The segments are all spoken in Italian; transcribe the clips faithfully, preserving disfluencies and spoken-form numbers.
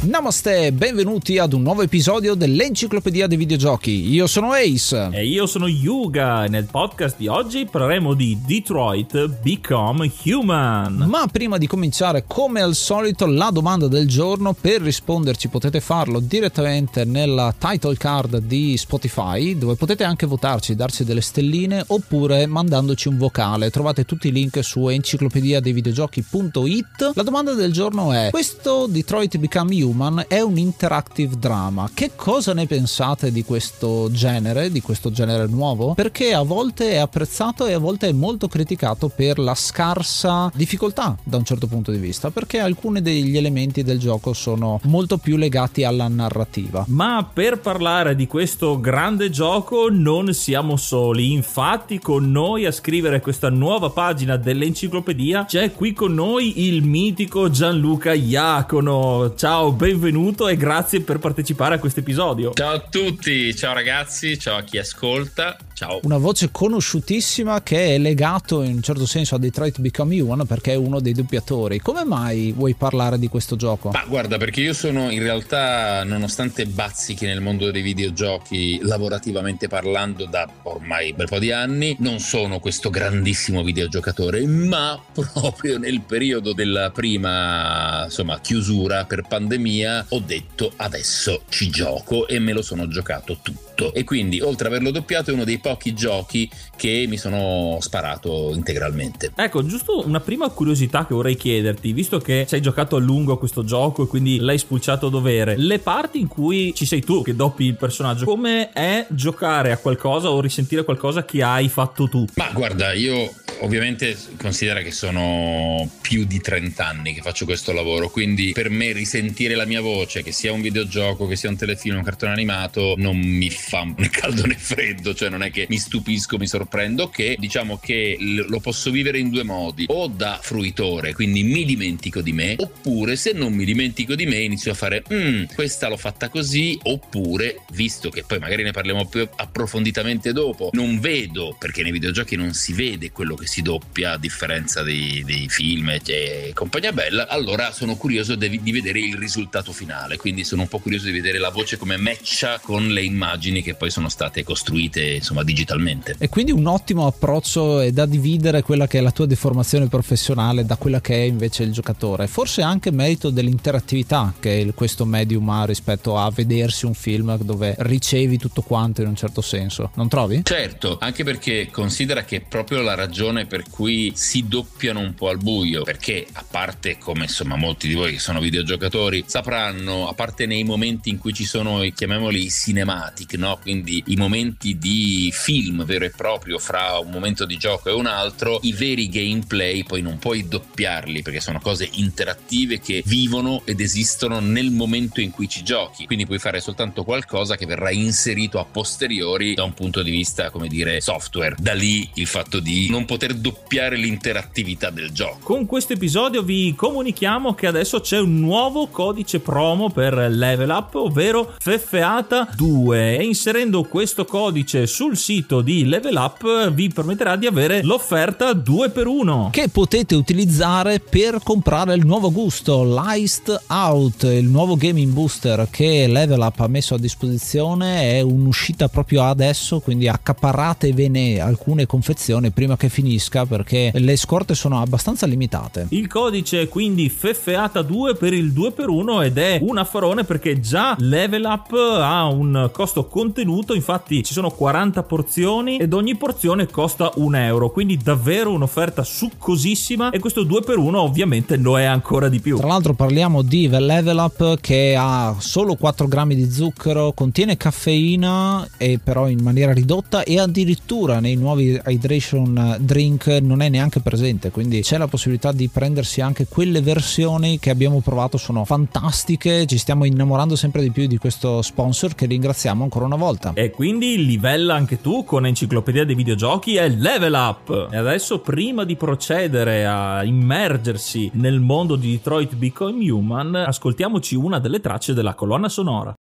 Namaste, benvenuti ad un nuovo episodio dell'Enciclopedia dei Videogiochi. Io sono Ace. E io sono Yuga e nel podcast di oggi parleremo di Detroit Become Human. Ma prima di cominciare, come al solito, la domanda del giorno. Per risponderci potete farlo direttamente nella title card di Spotify, dove potete anche votarci, darci delle stelline, oppure mandandoci un vocale. Trovate tutti i link su enciclopedia dei videogiochi punto it. La domanda del giorno è: questo Detroit Become Human è un interactive drama, che cosa ne pensate di questo genere, di questo genere nuovo? Perché a volte è apprezzato e a volte è molto criticato per la scarsa difficoltà da un certo punto di vista, perché alcuni degli elementi del gioco sono molto più legati alla narrativa. Ma per parlare di questo grande gioco non siamo soli, infatti con noi a scrivere questa nuova pagina dell'enciclopedia c'è qui con noi il mitico Gianluca Iacono. Ciao, ben benvenuto e grazie per partecipare a questo episodio. Ciao a tutti, ciao ragazzi, ciao a chi ascolta, ciao. Una voce conosciutissima che è legato in un certo senso a Detroit Become Human perché è uno dei doppiatori. Come mai vuoi parlare di questo gioco? Ma guarda, perché io sono in realtà, nonostante bazzichi nel mondo dei videogiochi lavorativamente parlando da ormai un bel po' di anni, non sono questo grandissimo videogiocatore, ma proprio nel periodo della prima, insomma, chiusura per pandemia ho detto adesso ci gioco e me lo sono giocato tutto, e quindi oltre ad averlo doppiato è uno dei pochi giochi che mi sono sparato integralmente. Ecco, giusto una prima curiosità che vorrei chiederti, visto che ci hai giocato a lungo a questo gioco e quindi l'hai spulciato a dovere, le parti in cui ci sei tu che doppi il personaggio, come è giocare a qualcosa o risentire qualcosa che hai fatto tu? Ma guarda, io ovviamente considera che sono più di trent'anni che faccio questo lavoro, quindi per me risentire la mia voce, che sia un videogioco, che sia un telefilm, un cartone animato, non mi fa né caldo né freddo, cioè non è che mi stupisco, mi sorprendo, che diciamo che lo posso vivere in due modi: o da fruitore, quindi mi dimentico di me, oppure se non mi dimentico di me inizio a fare mm, questa l'ho fatta così, oppure, visto che poi magari ne parliamo più approfonditamente dopo, non vedo, perché nei videogiochi non si vede quello che si doppia a differenza dei, dei film e cioè, compagnia bella, allora sono curioso di, di vedere il risultato finale, quindi sono un po' curioso di vedere la voce come matcha con le immagini che poi sono state costruite, insomma, digitalmente. E quindi un ottimo approccio è da dividere quella che è la tua deformazione professionale da quella che è invece il giocatore, forse anche merito dell'interattività che questo medium ha rispetto a vedersi un film dove ricevi tutto quanto in un certo senso, non trovi? Certo, anche perché considera che proprio la ragione per cui si doppiano un po' al buio, perché a parte, come insomma molti di voi che sono videogiocatori sapranno, a parte nei momenti in cui ci sono i, chiamiamoli i cinematic, no? Quindi i momenti di film vero e proprio fra un momento di gioco e un altro, i veri gameplay poi non puoi doppiarli perché sono cose interattive che vivono ed esistono nel momento in cui ci giochi, quindi puoi fare soltanto qualcosa che verrà inserito a posteriori da un punto di vista, come dire, software. Da lì il fatto di non poter doppiare l'interattività del gioco. Con questo episodio vi comunichiamo che adesso c'è un nuovo codice promo per Level Up, ovvero Feffeata due, e inserendo questo codice sul sito di Level Up vi permetterà di avere l'offerta due per uno che potete utilizzare per comprare il nuovo gusto, l'Iced Out, il nuovo gaming booster che Level Up ha messo a disposizione. È un'uscita proprio adesso, quindi accaparratevene alcune confezioni prima che finisca colpisca, perché le scorte sono abbastanza limitate. Il codice è quindi Feffeata due per il due per uno ed è un affarone, perché già Level Up ha un costo contenuto, infatti ci sono quaranta porzioni ed ogni porzione costa un euro, quindi davvero un'offerta succosissima, e questo due per uno ovviamente lo è ancora di più. Tra l'altro parliamo di Level Up che ha solo quattro grammi di zucchero, contiene caffeina e però in maniera ridotta, e addirittura nei nuovi hydration drink non è neanche presente, quindi c'è la possibilità di prendersi anche quelle versioni che abbiamo provato, sono fantastiche, ci stiamo innamorando sempre di più di questo sponsor che ringraziamo ancora una volta. E quindi livella anche tu con Enciclopedia dei Videogiochi e Level Up. E adesso, prima di procedere a immergersi nel mondo di Detroit Become Human, ascoltiamoci una delle tracce della colonna sonora.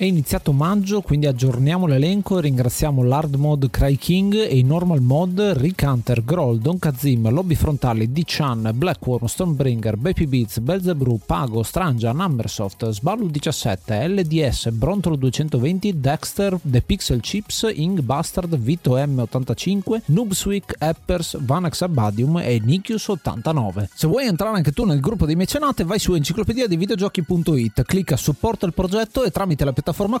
È iniziato maggio, quindi aggiorniamo l'elenco e ringraziamo l'Hard Mod Cry King e i Normal Mod Rick Hunter, Groll, Don Kazim, Lobby Frontali, D-Chan, Blackworm, Stonebringer, Baby Beats, Belzebrew, Pago, Strangia, Numbersoft, Sballu diciassette, L D S, Brontolo duecentoventi, Dexter, The Pixel Chips, Ink Bastard, Vito M ottantacinque, Noobswick, Appers, Vanax Abadium e Nikius ottantanove. Se vuoi entrare anche tu nel gruppo dei mecenate, vai su enciclopedia dei videogiochi punto it, clicca supporta il progetto e tramite la piattaforma piattaforma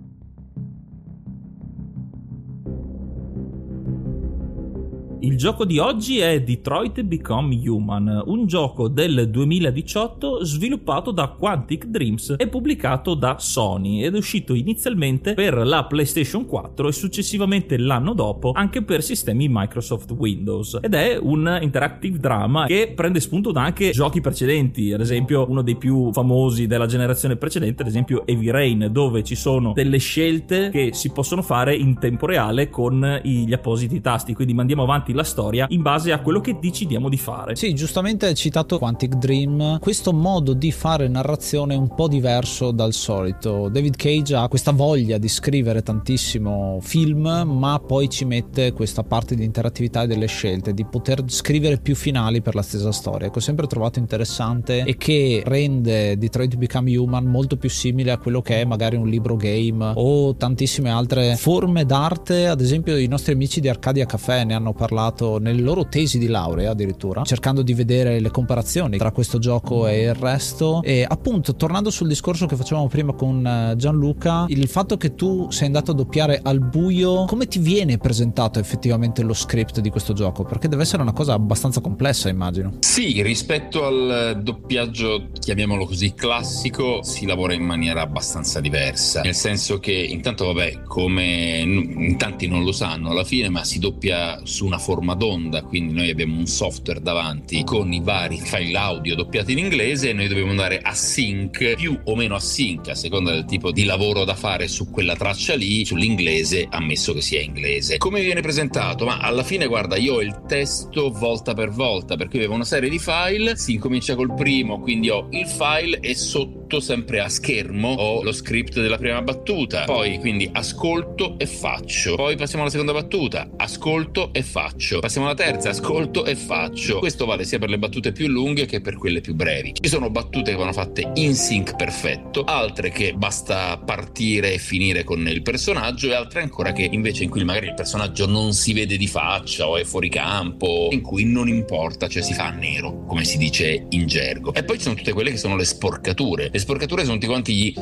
Il gioco di oggi è Detroit Become Human, un gioco del duemiladiciotto sviluppato da Quantic Dream e pubblicato da Sony, ed è uscito inizialmente per la PlayStation quattro e successivamente l'anno dopo anche per sistemi Microsoft Windows, ed è un interactive drama che prende spunto da anche giochi precedenti, ad esempio uno dei più famosi della generazione precedente, ad esempio Heavy Rain, dove ci sono delle scelte che si possono fare in tempo reale con gli appositi tasti, quindi mandiamo avanti la storia in base a quello che decidiamo di fare. Sì, giustamente hai citato Quantic Dream, questo modo di fare narrazione un po' diverso dal solito. David Cage ha questa voglia di scrivere tantissimo film, ma poi ci mette questa parte di interattività e delle scelte, di poter scrivere più finali per la stessa storia, che ho sempre trovato interessante e che rende Detroit Become Human molto più simile a quello che è magari un libro game o tantissime altre forme d'arte. Ad esempio i nostri amici di Arcadia Café ne hanno parlato nelle loro tesi di laurea, addirittura cercando di vedere le comparazioni tra questo gioco e il resto. E appunto, tornando sul discorso che facevamo prima con Gianluca, il fatto che tu sei andato a doppiare al buio, come ti viene presentato effettivamente lo script di questo gioco? Perché deve essere una cosa abbastanza complessa, immagino. Sì, rispetto al doppiaggio, chiamiamolo così, classico, si lavora in maniera abbastanza diversa, nel senso che intanto, vabbè, come in tanti non lo sanno alla fine, ma si doppia su una forma d'onda, quindi noi abbiamo un software davanti con i vari file audio doppiati in inglese e noi dobbiamo andare a sync, più o meno a sync a seconda del tipo di lavoro da fare su quella traccia lì, sull'inglese, ammesso che sia inglese. Come viene presentato? Ma alla fine, guarda, io ho il testo volta per volta, perché avevo una serie di file, si incomincia col primo, quindi ho il file e sotto, sempre a schermo, ho lo script della prima battuta, poi quindi ascolto e faccio, poi passiamo alla seconda battuta, ascolto e faccio, passiamo alla terza, ascolto e faccio. Questo vale sia per le battute più lunghe che per quelle più brevi. Ci sono battute che vanno fatte in sync perfetto, altre che basta partire e finire con il personaggio, e altre ancora che invece in cui magari il personaggio non si vede di faccia o è fuori campo, in cui non importa, cioè si fa a nero, come si dice in gergo. E poi ci sono tutte quelle che sono le sporcature. Le sporcature sono tutti quanti gli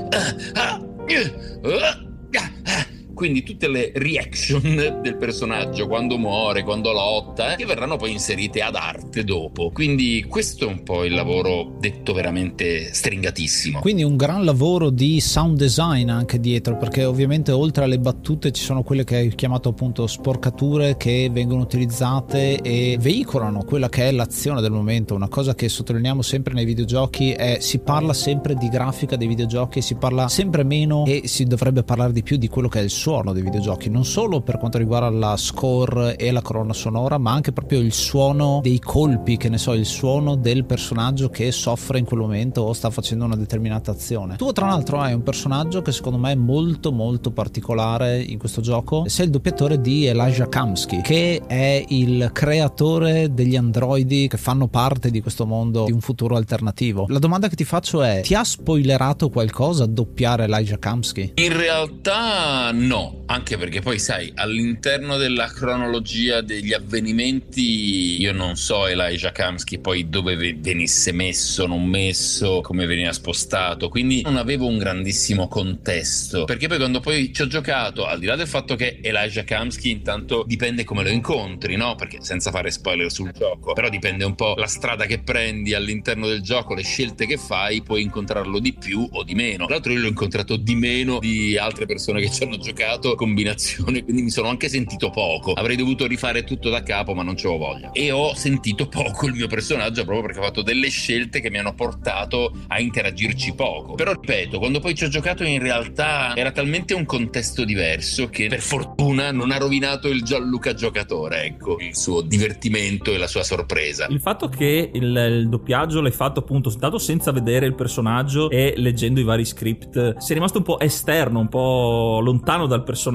quindi tutte le reaction del personaggio quando muore, quando lotta, eh, che verranno poi inserite ad arte dopo. Quindi questo è un po' il lavoro, detto veramente stringatissimo. Quindi un gran lavoro di sound design anche dietro, perché ovviamente oltre alle battute ci sono quelle che hai chiamato appunto sporcature che vengono utilizzate e veicolano quella che è l'azione del momento. Una cosa che sottolineiamo sempre nei videogiochi è: si parla sempre di grafica dei videogiochi, si parla sempre meno e si dovrebbe parlare di più di quello che è il suono dei videogiochi, non solo per quanto riguarda la score e la colonna sonora, ma anche proprio il suono dei colpi, che ne so, il suono del personaggio che soffre in quel momento o sta facendo una determinata azione. Tu tra l'altro hai un personaggio che secondo me è molto molto particolare in questo gioco. Sei il doppiatore di Elijah Kamski, che è il creatore degli androidi che fanno parte di questo mondo di un futuro alternativo. La domanda che ti faccio è: ti ha spoilerato qualcosa doppiare Elijah Kamski? In realtà no, anche perché poi sai, all'interno della cronologia degli avvenimenti io non so Elijah Kamski poi dove venisse messo, non messo, come veniva spostato, quindi non avevo un grandissimo contesto, perché poi quando poi ci ho giocato, al di là del fatto che Elijah Kamski, intanto dipende come lo incontri, no? Perché senza fare spoiler sul gioco, però dipende un po' la strada che prendi all'interno del gioco, le scelte che fai, puoi incontrarlo di più o di meno. Tra l'altro io l'ho incontrato di meno di altre persone che ci hanno giocato, combinazione, quindi mi sono anche sentito poco, avrei dovuto rifare tutto da capo ma non c'avevo voglia, e ho sentito poco il mio personaggio proprio perché ho fatto delle scelte che mi hanno portato a interagirci poco. Però ripeto, quando poi ci ho giocato in realtà era talmente un contesto diverso che per fortuna non ha rovinato il Gianluca giocatore, ecco, il suo divertimento e la sua sorpresa. Il fatto che il, il doppiaggio l'hai fatto appunto dato senza vedere il personaggio e leggendo i vari script, sei rimasto un po' esterno, un po' lontano dal personaggio,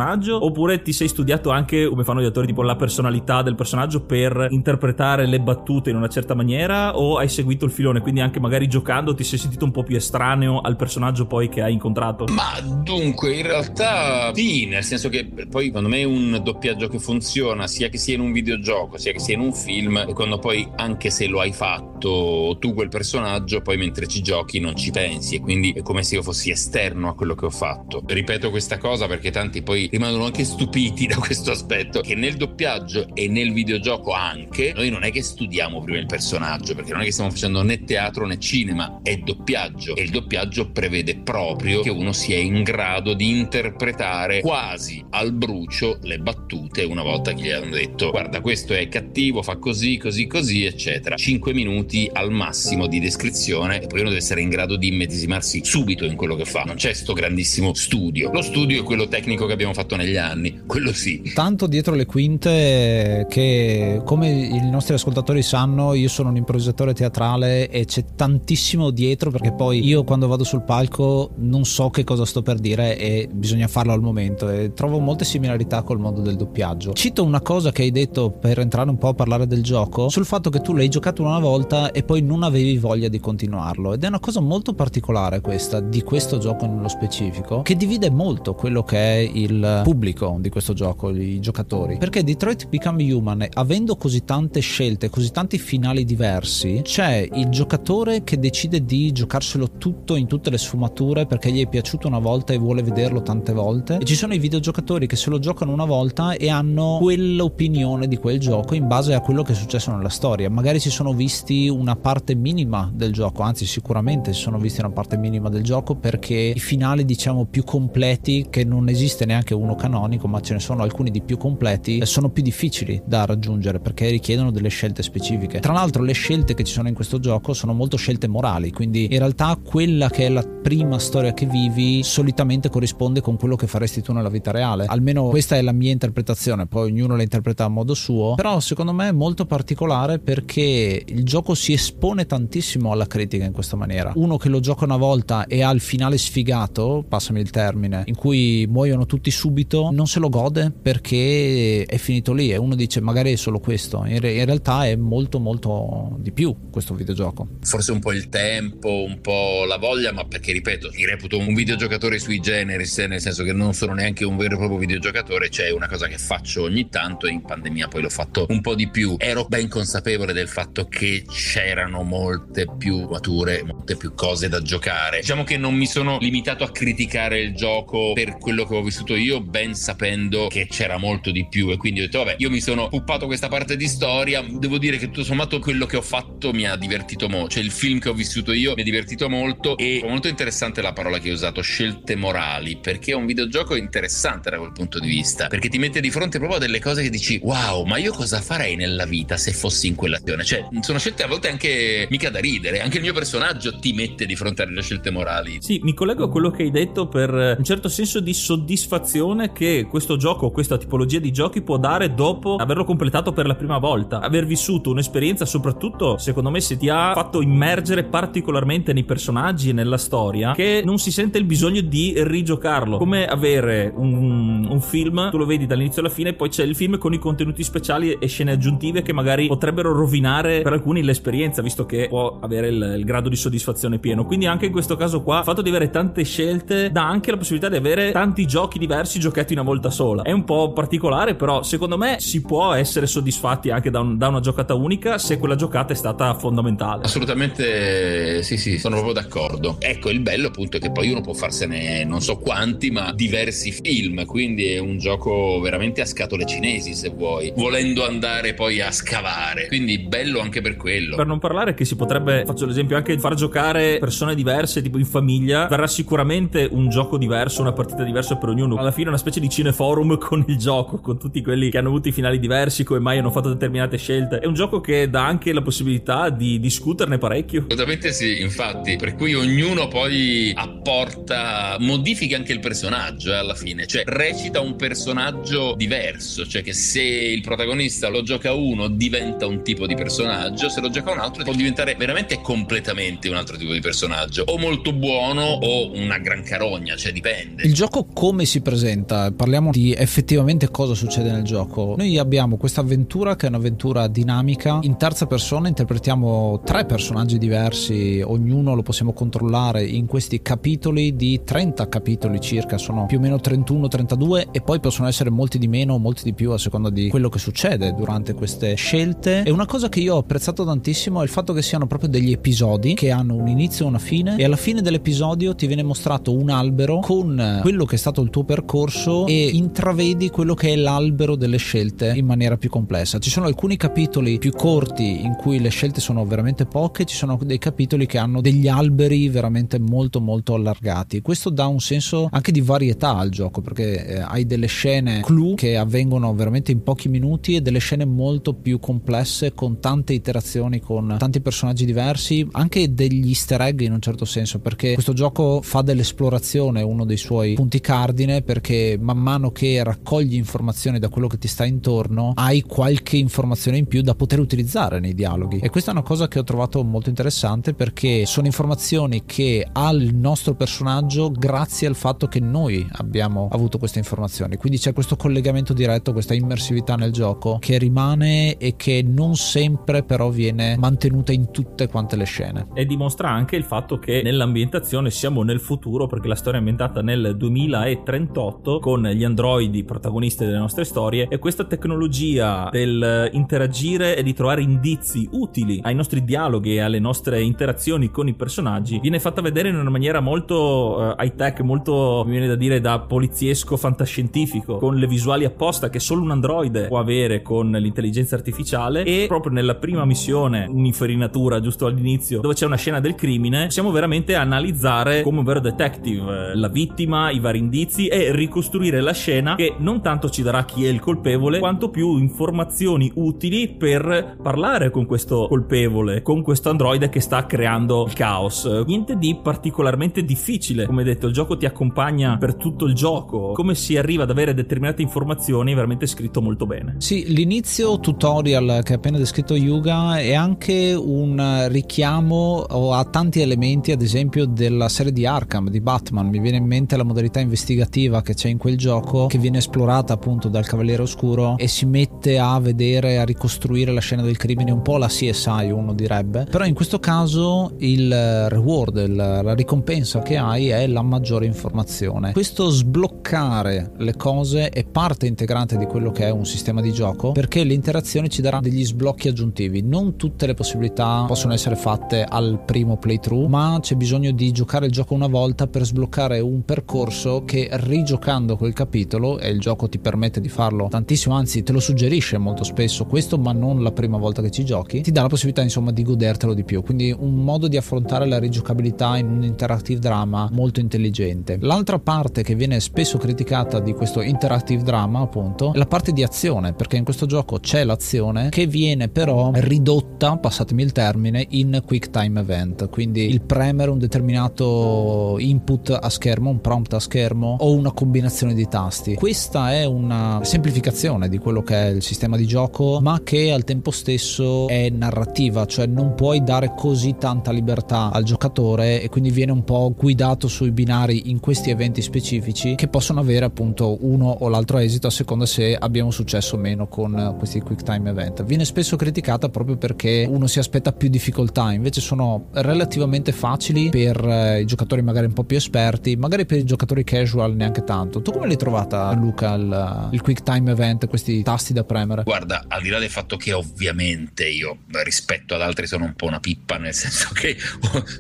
oppure ti sei studiato anche, come fanno gli attori, tipo la personalità del personaggio per interpretare le battute in una certa maniera, o hai seguito il filone, quindi anche magari giocando ti sei sentito un po' più estraneo al personaggio poi che hai incontrato? Ma dunque in realtà sì, nel senso che poi secondo me un doppiaggio che funziona, sia che sia in un videogioco sia che sia in un film, e quando poi anche se lo hai fatto tu quel personaggio, poi mentre ci giochi non ci pensi, e quindi è come se io fossi esterno a quello che ho fatto. Ripeto questa cosa perché tanti poi rimangono anche stupiti da questo aspetto, che nel doppiaggio e nel videogioco anche noi non è che studiamo prima il personaggio, perché non è che stiamo facendo né teatro né cinema, è doppiaggio, e il doppiaggio prevede proprio che uno sia in grado di interpretare quasi al brucio le battute una volta che gli hanno detto guarda questo è cattivo, fa così così così eccetera. Cinque minuti al massimo di descrizione e poi uno deve essere in grado di immedesimarsi subito in quello che fa, non c'è sto grandissimo studio. Lo studio è quello tecnico che abbiamo fatto negli anni, quello sì, tanto dietro le quinte che, come i nostri ascoltatori sanno, io sono un improvvisatore teatrale e c'è tantissimo dietro, perché poi io quando vado sul palco non so che cosa sto per dire e bisogna farlo al momento, e trovo molte similarità col mondo del doppiaggio. Cito una cosa che hai detto per entrare un po' a parlare del gioco, sul fatto che tu l'hai giocato una volta e poi non avevi voglia di continuarlo, ed è una cosa molto particolare questa di questo gioco nello specifico, che divide molto quello che è il pubblico di questo gioco, i giocatori, perché Detroit Become Human, avendo così tante scelte, così tanti finali diversi, c'è il giocatore che decide di giocarselo tutto in tutte le sfumature perché gli è piaciuto una volta e vuole vederlo tante volte, e ci sono i videogiocatori che se lo giocano una volta e hanno quell'opinione di quel gioco in base a quello che è successo nella storia. Magari si sono visti una parte minima del gioco, anzi sicuramente si sono visti una parte minima del gioco, perché i finali diciamo più completi, che non esiste neanche uno canonico ma ce ne sono alcuni di più completi, sono più difficili da raggiungere perché richiedono delle scelte specifiche. Tra l'altro le scelte che ci sono in questo gioco sono molto scelte morali, quindi in realtà quella che è la prima storia che vivi solitamente corrisponde con quello che faresti tu nella vita reale, almeno questa è la mia interpretazione, poi ognuno la interpreta a modo suo, però secondo me è molto particolare perché il gioco si espone tantissimo alla critica in questa maniera. Uno che lo gioca una volta e ha il finale sfigato, passami il termine, in cui muoiono tutti subito, non se lo gode perché è finito lì, e uno dice magari è solo questo, in, re- in realtà è molto molto di più questo videogioco. Forse un po' il tempo, un po' la voglia, ma perché ripeto mi reputo un videogiocatore sui generis, nel senso che non sono neanche un vero e proprio videogiocatore, c'è cioè una cosa che faccio ogni tanto, e in pandemia poi l'ho fatto un po' di più. Ero ben consapevole del fatto che c'erano molte più mature, molte più cose da giocare, diciamo che non mi sono limitato a criticare il gioco per quello che ho visto vissuto io, ben sapendo che c'era molto di più, e quindi ho detto vabbè, io mi sono puppato questa parte di storia. Devo dire che tutto sommato quello che ho fatto mi ha divertito molto, cioè il film che ho vissuto io mi ha divertito molto, e è molto interessante la parola che ho usato, scelte morali, perché è un videogioco interessante da quel punto di vista, perché ti mette di fronte proprio a delle cose che dici wow, ma io cosa farei nella vita se fossi in quell'azione, cioè sono scelte a volte anche mica da ridere, anche il mio personaggio ti mette di fronte a delle scelte morali. Sì, mi collego a quello che hai detto per un certo senso di soddisfazione che questo gioco, questa tipologia di giochi può dare dopo averlo completato per la prima volta, aver vissuto un'esperienza, soprattutto secondo me se ti ha fatto immergere particolarmente nei personaggi e nella storia, che non si sente il bisogno di rigiocarlo, come avere un, un film, tu lo vedi dall'inizio alla fine, poi c'è il film con i contenuti speciali e scene aggiuntive che magari potrebbero rovinare per alcuni l'esperienza, visto che può avere il, il grado di soddisfazione pieno. Quindi anche in questo caso qua, il fatto di avere tante scelte dà anche la possibilità di avere tanti giochi diversi giocati una volta sola. È un po' particolare, però secondo me si può essere soddisfatti anche da, un, da una giocata unica se quella giocata è stata fondamentale. Assolutamente sì, sì, sono proprio d'accordo. Ecco, il bello appunto è che poi uno può farsene non so quanti, ma diversi film, quindi è un gioco veramente a scatole cinesi se vuoi, volendo andare poi a scavare, quindi bello anche per quello. Per non parlare che si potrebbe, faccio l'esempio, anche far giocare persone diverse, tipo in famiglia, verrà sicuramente un gioco diverso, una partita diversa per ognuno, alla fine una specie di cineforum con il gioco, con tutti quelli che hanno avuto i finali diversi, come mai hanno fatto determinate scelte. È un gioco che dà anche la possibilità di discuterne parecchio. Assolutamente sì, infatti, per cui ognuno poi apporta, modifica anche il personaggio alla fine, cioè recita un personaggio diverso, cioè che se il protagonista lo gioca uno diventa un tipo di personaggio, se lo gioca un altro può diventare veramente completamente un altro tipo di personaggio, o molto buono o una gran carogna, cioè dipende. Il gioco come si presenta? Parliamo di effettivamente cosa succede nel gioco. Noi abbiamo questa avventura che è un'avventura dinamica, in terza persona interpretiamo tre personaggi diversi, ognuno lo possiamo controllare in questi capitoli di trenta capitoli circa, sono più o meno trentuno trentadue, e poi possono essere molti di meno o molti di più a seconda di quello che succede durante queste scelte. E una cosa che io ho apprezzato tantissimo è il fatto che siano proprio degli episodi che hanno un inizio e una fine, e alla fine dell'episodio ti viene mostrato un albero con quello che è stato il tuo percorso e intravedi quello che è l'albero delle scelte in maniera più complessa. Ci sono alcuni capitoli più corti in cui le scelte sono veramente poche, ci sono dei capitoli che hanno degli alberi veramente molto molto allargati. Questo dà un senso anche di varietà al gioco, perché hai delle scene clou che avvengono veramente in pochi minuti e delle scene molto più complesse con tante iterazioni, con tanti personaggi diversi, anche degli easter egg in un certo senso, perché questo gioco fa dell'esplorazione uno dei suoi punti cardine, perché man mano che raccogli informazioni da quello che ti sta intorno hai qualche informazione in più da poter utilizzare nei dialoghi, e questa è una cosa che ho trovato molto interessante, perché sono informazioni che ha il nostro personaggio grazie al fatto che noi abbiamo avuto queste informazioni, quindi c'è questo collegamento diretto, questa immersività nel gioco che rimane e che non sempre però viene mantenuta in tutte quante le scene. E dimostra anche il fatto che nell'ambientazione siamo nel futuro, perché la storia è ambientata nel duemilatrentotto con gli androidi protagonisti delle nostre storie, e questa tecnologia del interagire e di trovare indizi utili ai nostri dialoghi e alle nostre interazioni con i personaggi viene fatta vedere in una maniera molto uh, high tech, molto, mi viene da dire, da poliziesco fantascientifico, con le visuali apposta che solo un androide può avere con l'intelligenza artificiale. E proprio nella prima missione, un'inferinatura giusto all'inizio, dove c'è una scena del crimine, possiamo veramente analizzare come un vero detective la vittima, i vari indizi, e ricostruire la scena, che non tanto ci darà chi è il colpevole quanto più informazioni utili per parlare con questo colpevole, con questo androide che sta creando il caos. Niente di particolarmente difficile, come detto il gioco ti accompagna per tutto il gioco, come si arriva ad avere determinate informazioni è veramente scritto molto bene. Sì, l'inizio tutorial che ha appena descritto Yuga è anche un richiamo a tanti elementi, ad esempio della serie di Arkham, di Batman. Mi viene in mente la modalità investigativa che c'è in quel gioco, che viene esplorata appunto dal Cavaliere Oscuro, e si mette a vedere, a ricostruire la scena del crimine, un po' la C S I uno direbbe, però in questo caso il reward, il, la ricompensa che hai è la maggiore informazione. Questo sbloccare le cose è parte integrante di quello che è un sistema di gioco, perché le interazioni ci daranno degli sblocchi aggiuntivi, non tutte le possibilità possono essere fatte al primo playthrough, ma c'è bisogno di giocare il gioco una volta per sbloccare un percorso che rigiocando quel capitolo, e il gioco ti permette di farlo tantissimo, anzi te lo suggerisce molto spesso questo, ma non la prima volta che ci giochi, ti dà la possibilità insomma di godertelo di più, quindi un modo di affrontare la rigiocabilità in un interactive drama molto intelligente. L'altra parte che viene spesso criticata di questo interactive drama appunto è la parte di azione, perché in questo gioco c'è l'azione che viene però ridotta, passatemi il termine, in quick time event, quindi il premere un determinato input a schermo, un prompt a schermo o una combinazione di tasti. Questa è una semplificazione di quello che è il sistema di gioco, ma che al tempo stesso è narrativa, cioè non puoi dare così tanta libertà al giocatore e quindi viene un po' guidato sui binari in questi eventi specifici che possono avere appunto uno o l'altro esito a seconda se abbiamo successo o meno con questi quick time event. Viene spesso criticata proprio perché uno si aspetta più difficoltà, invece sono relativamente facili per i giocatori magari un po' più esperti, magari per i giocatori casual neanche tanto. Tu come l'hai trovata, Luca, il, il quick time event, questi tasti da premere? Guarda, al di là del fatto che ovviamente io rispetto ad altri sono un po' una pippa, nel senso che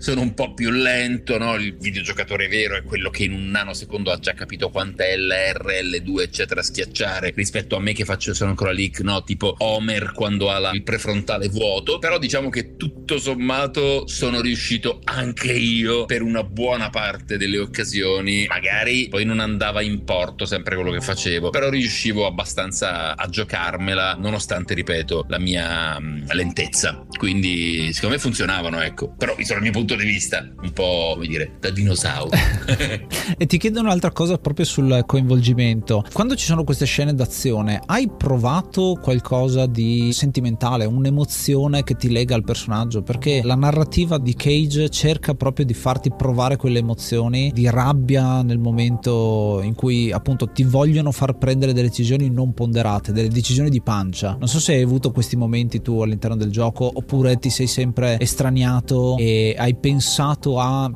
sono un po' più lento, no? Il videogiocatore vero è quello che in un nanosecondo ha già capito quant'è L R, L due eccetera schiacciare, rispetto a me che faccio sono ancora lì, no? Tipo Homer quando ha la, il prefrontale vuoto. Però diciamo che tutto sommato sono riuscito anche io per una buona parte delle occasioni, magari poi non andava in porto sempre quello che facevo, però riuscivo abbastanza a giocarmela nonostante, ripeto, la mia lentezza, quindi secondo me funzionavano, ecco. Però visto il mio punto di vista un po', come dire, da dinosauro. E ti chiedo un'altra cosa proprio sul coinvolgimento. Quando ci sono queste scene d'azione, hai provato qualcosa di sentimentale, un'emozione che ti lega al personaggio? Perché la narrativa di Cage cerca proprio di farti provare quelle emozioni di rabbia nel momento in cui appunto ti vogliono far prendere delle decisioni non ponderate, delle decisioni di pancia. Non so se hai avuto questi momenti tu all'interno del gioco, oppure ti sei sempre estraniato e hai pensato a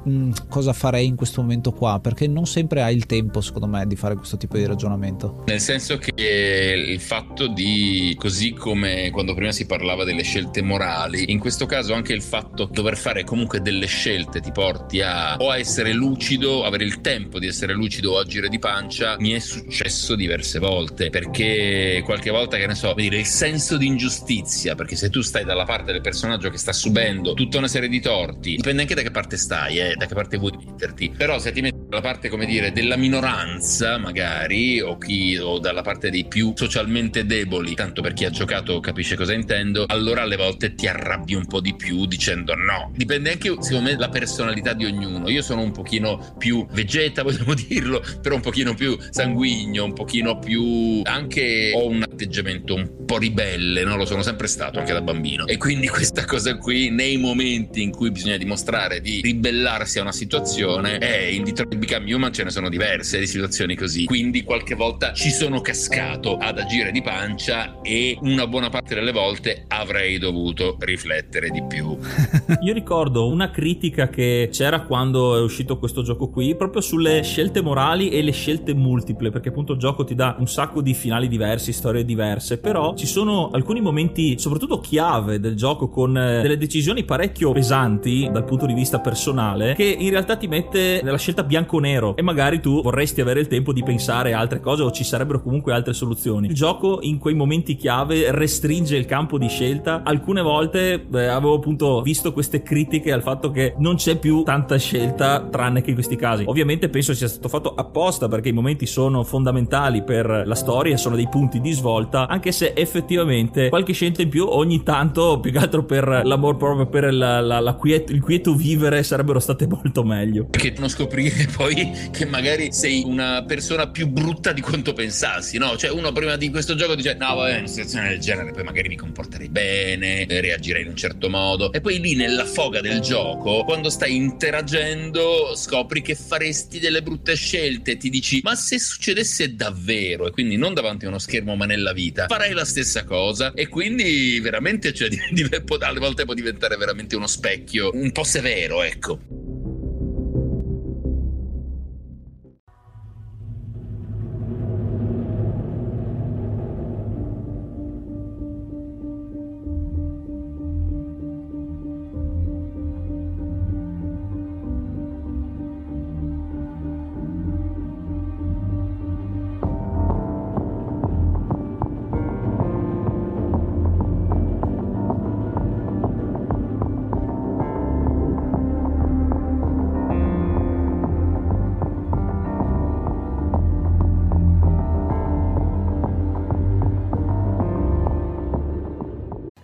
cosa farei in questo momento qua, perché non sempre hai il tempo secondo me di fare questo tipo di ragionamento. Nel senso che il fatto di, così come quando prima si parlava delle scelte morali, in questo caso anche il fatto di dover fare comunque delle scelte ti porti a o a essere lucido, avere il tempo di essere lucido, o agire di pancia. Mi è successo diverse volte, perché qualche volta, che ne so, dire il senso di ingiustizia, perché se tu stai dalla parte del personaggio che sta subendo tutta una serie di torti, dipende anche da che parte stai, eh, da che parte vuoi metterti, però se ti metti dalla parte, come dire, della minoranza magari, o chi, o dalla parte dei più socialmente deboli, tanto per chi ha giocato capisce cosa intendo, allora alle volte ti arrabbi un po' di più dicendo no. Dipende anche secondo me la personalità di ognuno. Io sono un pochino più vegeta, vogliamo dirlo, però un pochino più sanguigno, un pochino più, anche ho un atteggiamento un po' ribelle, no? Lo sono sempre stato anche da bambino, e quindi questa cosa qui nei momenti in cui bisogna dimostrare di ribellarsi a una situazione, è in Detroit Become Human ce ne sono diverse di situazioni così, quindi qualche volta ci sono cascato ad agire di pancia e una buona parte delle volte avrei dovuto riflettere di più. Io ricordo una critica che c'era quando è uscito questo gioco qui, proprio sulle scelte morali e le scelte multiple, perché appunto il gioco ti dà un sacco di finali diversi, storie diverse, però ci sono alcuni momenti soprattutto chiave del gioco con delle decisioni parecchio pesanti dal punto di vista personale, che in realtà ti mette nella scelta bianco-nero e magari tu vorresti avere il tempo di pensare a altre cose, o ci sarebbero comunque altre soluzioni. Il gioco in quei momenti chiave restringe il campo di scelta. Alcune volte eh, avevo appunto visto queste critiche al fatto che non c'è più tanta scelta tranne che in questi casi. Ovviamente penso sia stato fatto apposta, perché i momenti sono fondamentali per la storia, sono dei punti di svolta, anche se effettivamente qualche scelta in più ogni tanto, più che altro per l'amor proprio, per la, la, la quieto, il quieto vivere, sarebbero state molto meglio. Perché non scoprire poi che magari sei una persona più brutta di quanto pensassi, no? Cioè uno prima di questo gioco dice no vabbè, in una situazione del genere poi magari mi comporterei bene, reagirei in un certo modo, e poi lì nella foga del gioco, quando stai interagendo, scopri che faresti delle brutte scelte e ti dici ma se succedesse davvero, e quindi non davanti a uno schermo ma nella vita, farei la stessa cosa. E quindi veramente, cioè, di, di, alle volte può diventare veramente uno specchio un po' severo, ecco.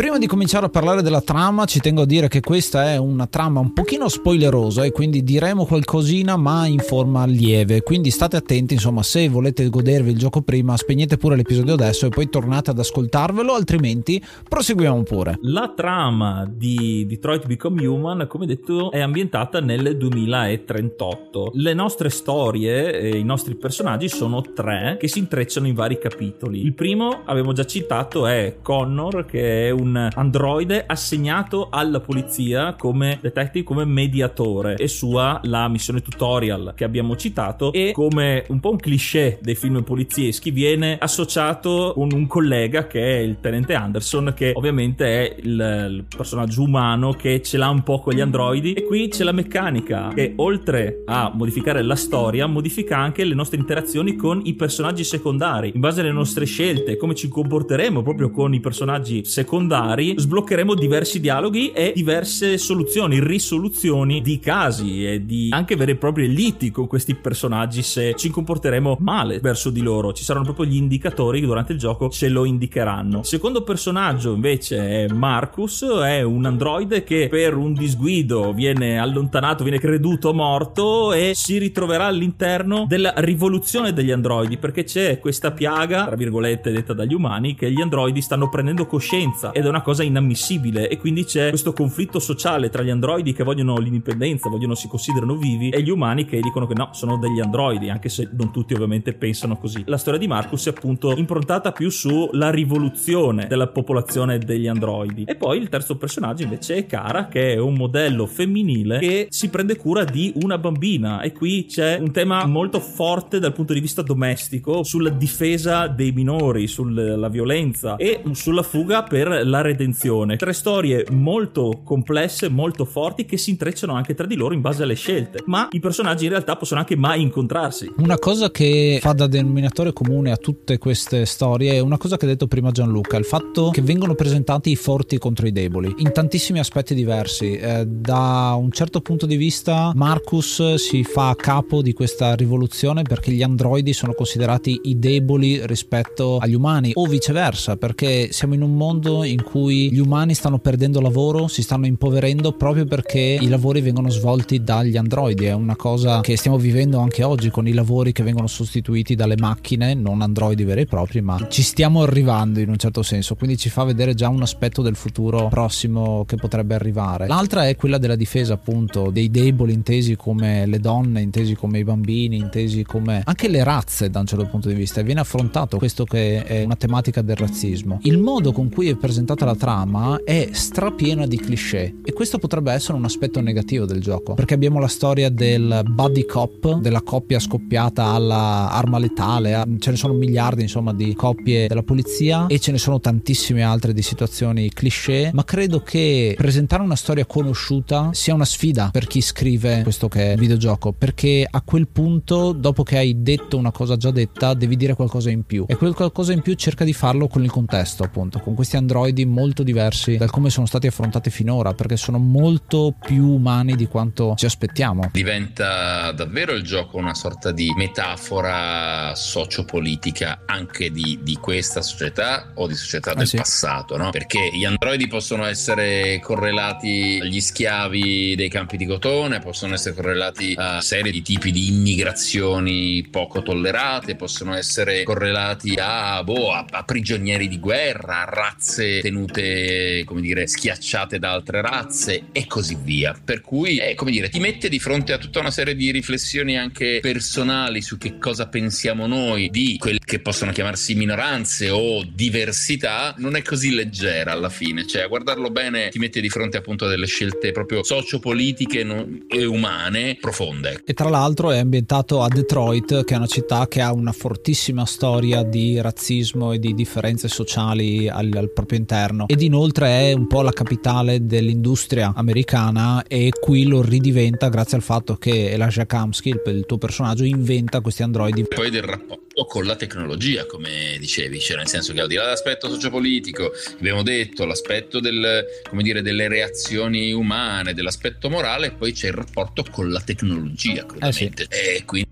Prima di cominciare a parlare della trama ci tengo a dire che questa è una trama un pochino spoilerosa e quindi diremo qualcosina ma in forma lieve, quindi state attenti, insomma, se volete godervi il gioco prima spegnete pure l'episodio adesso e poi tornate ad ascoltarvelo, altrimenti proseguiamo pure. La trama di Detroit Become Human, come detto, è ambientata nel duemilatrentotto. Le nostre storie e i nostri personaggi sono tre che si intrecciano in vari capitoli. Il primo, abbiamo già citato, è Connor, che è un androide assegnato alla polizia come detective, come mediatore. È sua la missione tutorial che abbiamo citato e, come un po' un cliché dei film polizieschi, viene associato con un collega che è il tenente Anderson, che ovviamente è il, il personaggio umano che ce l'ha un po' con gli androidi. E qui c'è la meccanica che, oltre a modificare la storia, modifica anche le nostre interazioni con i personaggi secondari. In base alle nostre scelte, come ci comporteremo proprio con i personaggi secondari, sbloccheremo diversi dialoghi e diverse soluzioni, risoluzioni di casi e di anche vere e proprie liti con questi personaggi. Se ci comporteremo male verso di loro, ci saranno proprio gli indicatori che durante il gioco ce lo indicheranno. Il secondo personaggio invece è Marcus, è un androide che per un disguido viene allontanato, viene creduto morto e si ritroverà all'interno della rivoluzione degli androidi, perché c'è questa piaga, tra virgolette, detta dagli umani, che gli androidi stanno prendendo coscienza ed è una cosa inammissibile, e quindi c'è questo conflitto sociale tra gli androidi che vogliono l'indipendenza, vogliono, si considerano vivi, e gli umani che dicono che no, sono degli androidi, anche se non tutti ovviamente pensano così. La storia di Marcus è appunto improntata più sulla rivoluzione della popolazione degli androidi. E poi il terzo personaggio invece è Kara, che è un modello femminile che si prende cura di una bambina, e qui c'è un tema molto forte dal punto di vista domestico sulla difesa dei minori, sulla violenza e sulla fuga per la redenzione. Tre storie molto complesse, molto forti, che si intrecciano anche tra di loro in base alle scelte, ma i personaggi in realtà possono anche mai incontrarsi. Una cosa che fa da denominatore comune a tutte queste storie è una cosa che ha detto prima Gianluca, il fatto che vengono presentati i forti contro i deboli in tantissimi aspetti diversi. Eh, da un certo punto di vista Marcus si fa capo di questa rivoluzione perché gli androidi sono considerati i deboli rispetto agli umani, o viceversa, perché siamo in un mondo in cui gli umani stanno perdendo lavoro, si stanno impoverendo proprio perché i lavori vengono svolti dagli androidi. È una cosa che stiamo vivendo anche oggi con i lavori che vengono sostituiti dalle macchine, non androidi veri e propri, ma ci stiamo arrivando in un certo senso, quindi ci fa vedere già un aspetto del futuro prossimo che potrebbe arrivare. L'altra è quella della difesa, appunto, dei deboli, intesi come le donne, intesi come i bambini, intesi come anche le razze da un certo punto di vista, e viene affrontato questo che è una tematica del razzismo. Il modo con cui è presentato la trama è strapiena di cliché, e questo potrebbe essere un aspetto negativo del gioco, perché abbiamo la storia del buddy cop, della coppia scoppiata alla arma letale, ce ne sono miliardi insomma di coppie della polizia, e ce ne sono tantissime altre di situazioni cliché, ma credo che presentare una storia conosciuta sia una sfida per chi scrive questo che è videogioco, perché a quel punto, dopo che hai detto una cosa già detta, devi dire qualcosa in più, e quel qualcosa in più cerca di farlo con il contesto, appunto, con questi androidi molto diversi dal come sono stati affrontati finora, perché sono molto più umani di quanto ci aspettiamo. Diventa davvero il gioco una sorta di metafora sociopolitica anche di, di questa società, o di società del eh sì. passato, no? Perché gli androidi possono essere correlati agli schiavi dei campi di cotone, possono essere correlati a serie di tipi di immigrazioni poco tollerate, possono essere correlati a, boh, a, a prigionieri di guerra, a razze tenute, come dire, schiacciate da altre razze e così via. Per cui, eh, come dire, ti mette di fronte a tutta una serie di riflessioni anche personali su che cosa pensiamo noi di quel che possono chiamarsi minoranze o diversità, non è così leggera alla fine. Cioè, a guardarlo bene ti mette di fronte appunto a delle scelte proprio sociopolitiche e umane profonde. E tra l'altro è ambientato a Detroit, che è una città che ha una fortissima storia di razzismo e di differenze sociali al, al proprio interno, ed inoltre è un po' la capitale dell'industria americana, e qui lo ridiventa grazie al fatto che Elijah Kamski, il, il tuo personaggio, inventa questi androidi. Poi del rapporto con la tecnologia, come dicevi, cioè nel senso che al di là dell'aspetto sociopolitico, abbiamo detto, l'aspetto del, come dire, delle reazioni umane, dell'aspetto morale, poi c'è il rapporto con la tecnologia, crudamente. Eh sì. E quindi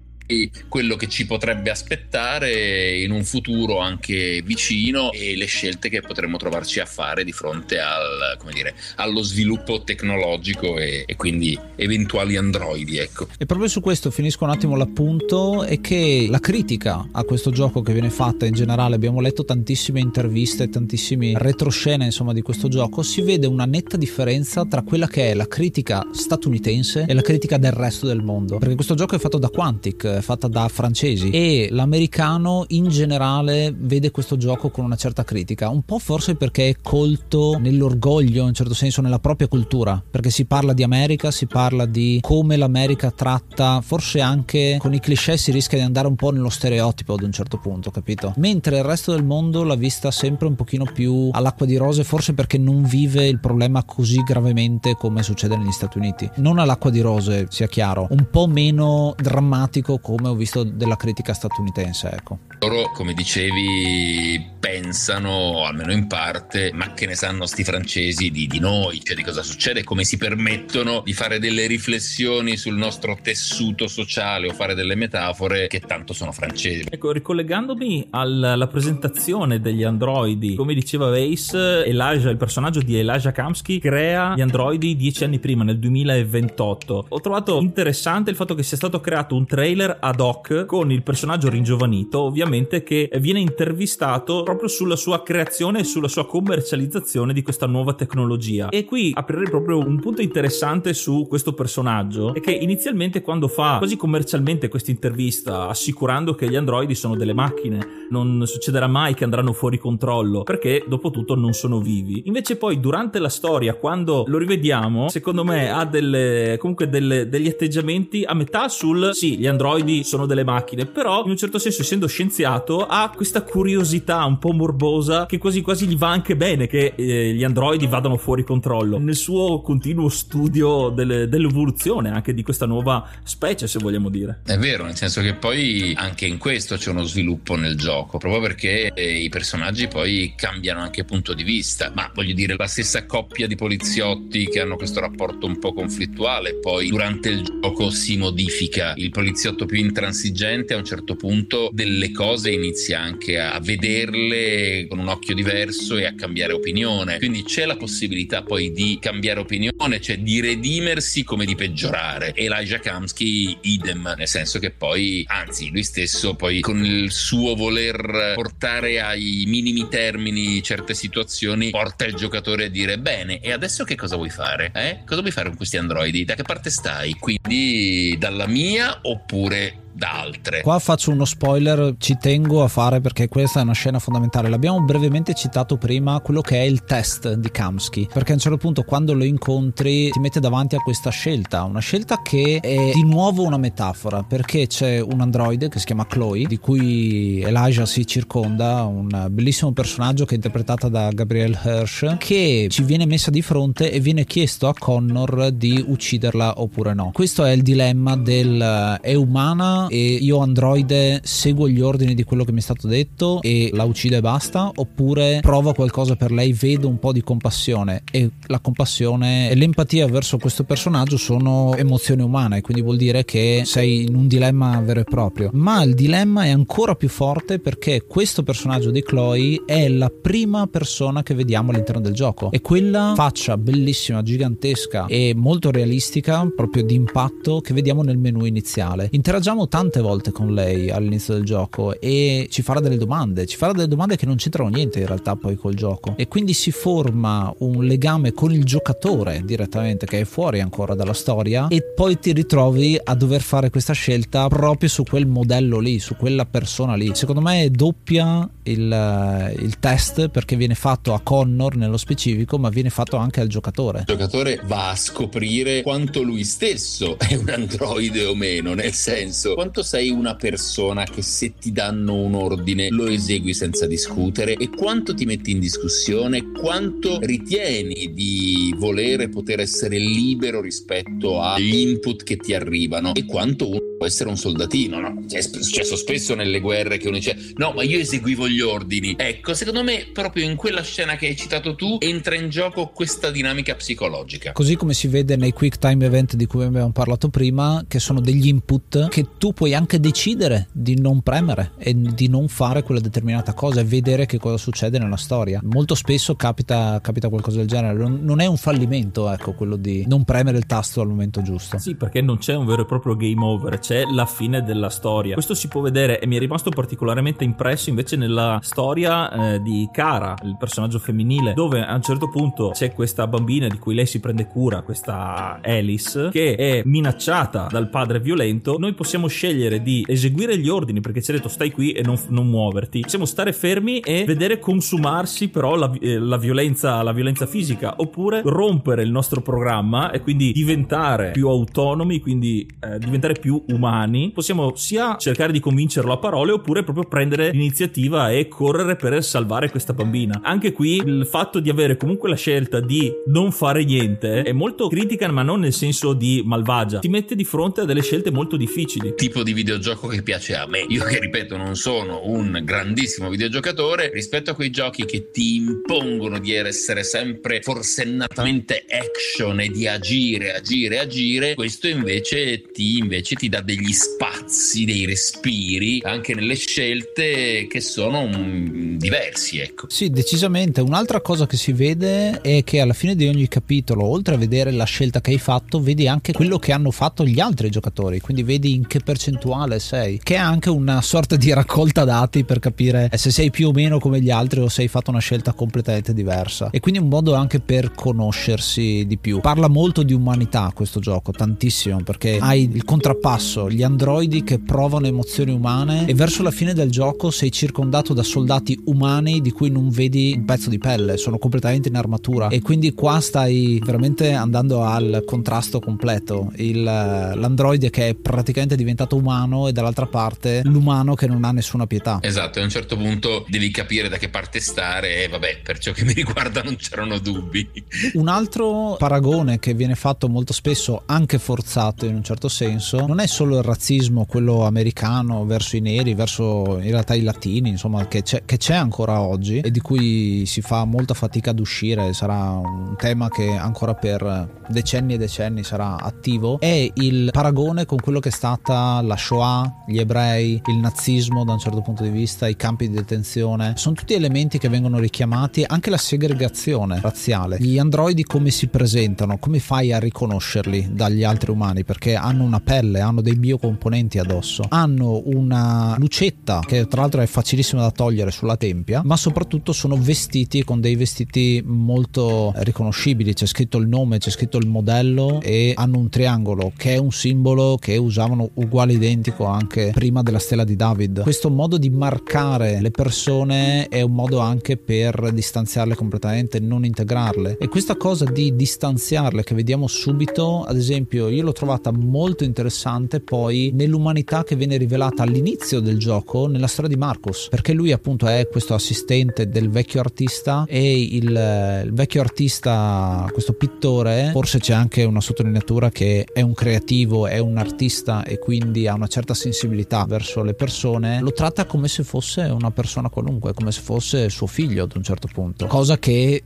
quello che ci potrebbe aspettare in un futuro anche vicino, e le scelte che potremmo trovarci a fare di fronte al, come dire, allo sviluppo tecnologico e, e quindi eventuali androidi, ecco. E proprio su questo finisco un attimo l'appunto, è che la critica a questo gioco che viene fatta in generale, abbiamo letto tantissime interviste, tantissime retroscene insomma di questo gioco, si vede una netta differenza tra quella che è la critica statunitense e la critica del resto del mondo, perché questo gioco è fatto da Quantic, fatta da francesi, e l'americano in generale vede questo gioco con una certa critica, un po' forse perché è colto nell'orgoglio, in un certo senso nella propria cultura, perché si parla di America, si parla di come l'America tratta, forse anche con i cliché si rischia di andare un po' nello stereotipo ad un certo punto, capito? Mentre il resto del mondo l'ha vista sempre un pochino più all'acqua di rose, forse perché non vive il problema così gravemente come succede negli Stati Uniti. Non all'acqua di rose, sia chiaro, un po' meno drammatico come ho visto della critica statunitense, ecco. Loro, come dicevi, pensano, almeno in parte, ma che ne sanno sti francesi di, di noi, cioè di cosa succede, come si permettono di fare delle riflessioni sul nostro tessuto sociale o fare delle metafore che tanto sono francesi. Ecco, ricollegandomi alla presentazione degli androidi, come diceva Weiss, Elijah, il personaggio di Elijah Kamski crea gli androidi dieci anni prima, nel duemilaventotto. Ho trovato interessante il fatto che sia stato creato un trailer ad hoc con il personaggio ringiovanito, ovviamente, che viene intervistato proprio sulla sua creazione e sulla sua commercializzazione di questa nuova tecnologia. E qui aprirei proprio un punto interessante su questo personaggio, è che inizialmente, quando fa quasi commercialmente questa intervista, assicurando che gli androidi sono delle macchine, non succederà mai che andranno fuori controllo, perché dopo tutto non sono vivi. Invece poi durante la storia, quando lo rivediamo, secondo me ha delle, comunque delle, degli atteggiamenti a metà sul sì, gli androidi sono delle macchine, però in un certo senso, essendo scienziato, ha questa curiosità un po' morbosa che quasi quasi gli va anche bene che eh, gli androidi vadano fuori controllo nel suo continuo studio del, dell'evoluzione anche di questa nuova specie, se vogliamo dire. È vero, nel senso che poi anche in questo c'è uno sviluppo nel gioco, proprio perché eh, i personaggi poi cambiano anche punto di vista. Ma voglio dire, la stessa coppia di poliziotti che hanno questo rapporto un po' conflittuale, poi durante il gioco si modifica. Il poliziotto più intransigente a un certo punto delle cose inizia anche a vederle con un occhio diverso e a cambiare opinione, quindi c'è la possibilità poi di cambiare opinione, cioè di redimersi come di peggiorare. Elijah Kamski idem, nel senso che poi, anzi, lui stesso poi con il suo voler portare ai minimi termini certe situazioni porta il giocatore a dire: bene, e adesso che cosa vuoi fare? Eh? Cosa vuoi fare con questi androidi? Da che parte stai? Quindi dalla mia oppure da altre. Qua faccio uno spoiler, ci tengo a fare, perché questa è una scena fondamentale. L'abbiamo brevemente citato prima, quello che è il test di Kamski, perché a un certo punto, quando lo incontri, ti mette davanti a questa scelta, una scelta che è di nuovo una metafora, perché c'è un androide che si chiama Chloe, di cui Elijah si circonda, un bellissimo personaggio che è interpretata da Gabrielle Hirsch, che ci viene messa di fronte e viene chiesto a Connor di ucciderla oppure no. Questo è il dilemma del è umana e io androide seguo gli ordini di quello che mi è stato detto e la uccido e basta, oppure provo qualcosa per lei, vedo un po' di compassione, e la compassione e l'empatia verso questo personaggio sono emozioni umane, quindi vuol dire che sei in un dilemma vero e proprio. Ma il dilemma è ancora più forte perché questo personaggio di Chloe è la prima persona che vediamo all'interno del gioco, e quella faccia bellissima, gigantesca e molto realistica, proprio di impatto, che vediamo nel menu iniziale. Interagiamo tanto tante volte con lei all'inizio del gioco e ci farà delle domande, ci farà delle domande che non c'entrano niente in realtà poi col gioco, e quindi si forma un legame con il giocatore direttamente che è fuori ancora dalla storia, e poi ti ritrovi a dover fare questa scelta proprio su quel modello lì, su quella persona lì. Secondo me doppia il, il test, perché viene fatto a Connor nello specifico, ma viene fatto anche al giocatore. Il giocatore va a scoprire quanto lui stesso è un androide o meno, nel senso quanto sei una persona che se ti danno un ordine lo esegui senza discutere, e quanto ti metti in discussione, quanto ritieni di volere poter essere libero rispetto agli input che ti arrivano, e quanto uno può essere un soldatino, no? È successo spesso nelle guerre che uno dice no ma io eseguivo gli ordini. Ecco, secondo me proprio in quella scena che hai citato tu entra in gioco questa dinamica psicologica, così come si vede nei quick time event di cui abbiamo parlato prima, che sono degli input che tu puoi anche decidere di non premere e di non fare quella determinata cosa e vedere che cosa succede nella storia. Molto spesso capita, capita qualcosa del genere. Non è un fallimento, ecco, quello di non premere il tasto al momento giusto. Sì, perché non c'è un vero e proprio game over, c'è la fine della storia. Questo si può vedere, e mi è rimasto particolarmente impresso invece nella storia eh, di Kara, il personaggio femminile, dove a un certo punto c'è questa bambina di cui lei si prende cura, questa Alice, che è minacciata dal padre violento. Noi possiamo scegliere di eseguire gli ordini, perché ci ha detto stai qui e non, non muoverti. Possiamo stare fermi e vedere consumarsi però la, eh, la violenza la violenza fisica, oppure rompere il nostro programma e quindi diventare più autonomi, quindi eh, diventare più umani. Possiamo sia cercare di convincerlo a parole, oppure proprio prendere l'iniziativa e correre per salvare questa bambina. Anche qui il fatto di avere comunque la scelta di non fare niente è molto critica, ma non nel senso di malvagia, ti mette di fronte a delle scelte molto difficili. Tipo di videogioco che piace a me, io che ripeto non sono un grandissimo videogiocatore, rispetto a quei giochi che ti impongono di essere sempre forsennatamente action e di agire agire agire, questo invece ti, invece ti dà degli spazi, dei respiri anche nelle scelte che sono um, diversi, ecco. Sì, decisamente. Un'altra cosa che si vede è che alla fine di ogni capitolo, oltre a vedere la scelta che hai fatto, vedi anche quello che hanno fatto gli altri giocatori, quindi vedi in che percentuale sei, che è anche una sorta di raccolta dati per capire se sei più o meno come gli altri o se hai fatto una scelta completamente diversa, e quindi un modo anche per conoscersi di più. Parla molto di umanità questo gioco, tantissimo, perché hai il contrappasso, gli androidi che provano emozioni umane, e verso la fine del gioco sei circondato da soldati umani di cui non vedi un pezzo di pelle, sono completamente in armatura, e quindi qua stai veramente andando al contrasto completo, il, l'androide che è praticamente diventato umano e dall'altra parte l'umano che non ha nessuna pietà. Esatto, e a un certo punto devi capire da che parte stare, e vabbè, per ciò che mi riguarda non c'erano dubbi. Un altro paragone che viene fatto molto spesso, anche forzato in un certo senso, non è solo il razzismo quello americano verso i neri, verso in realtà i latini, insomma, che c'è, che c'è ancora oggi e di cui si fa molta fatica ad uscire, sarà un tema che ancora per decenni e decenni sarà attivo, è il paragone con quello che è stata la Shoah, gli ebrei, il nazismo da un certo punto di vista, i campi di detenzione, sono tutti elementi che vengono richiamati, anche la segregazione razziale, gli androidi come si presentano, come fai a riconoscerli dagli altri umani, perché hanno una pelle, hanno dei biocomponenti addosso, hanno una lucetta che tra l'altro è facilissima da togliere sulla tempia, ma soprattutto sono vestiti con dei vestiti molto riconoscibili, c'è scritto il nome, c'è scritto il modello, e hanno un triangolo che è un simbolo che usavano uguale identico anche prima della stella di David. Questo modo di marcare le persone è un modo anche per distanziarle completamente, non integrarle, e questa cosa di distanziarle che vediamo subito, ad esempio, io l'ho trovata molto interessante poi nell'umanità che viene rivelata all'inizio del gioco nella storia di Marcus, perché lui appunto è questo assistente del vecchio artista, e il, il vecchio artista, questo pittore, forse c'è anche una sottolineatura che è un creativo, è un artista e quindi ha una certa sensibilità verso le persone, lo tratta come se fosse una persona qualunque, come se fosse suo figlio ad un certo punto, cosa che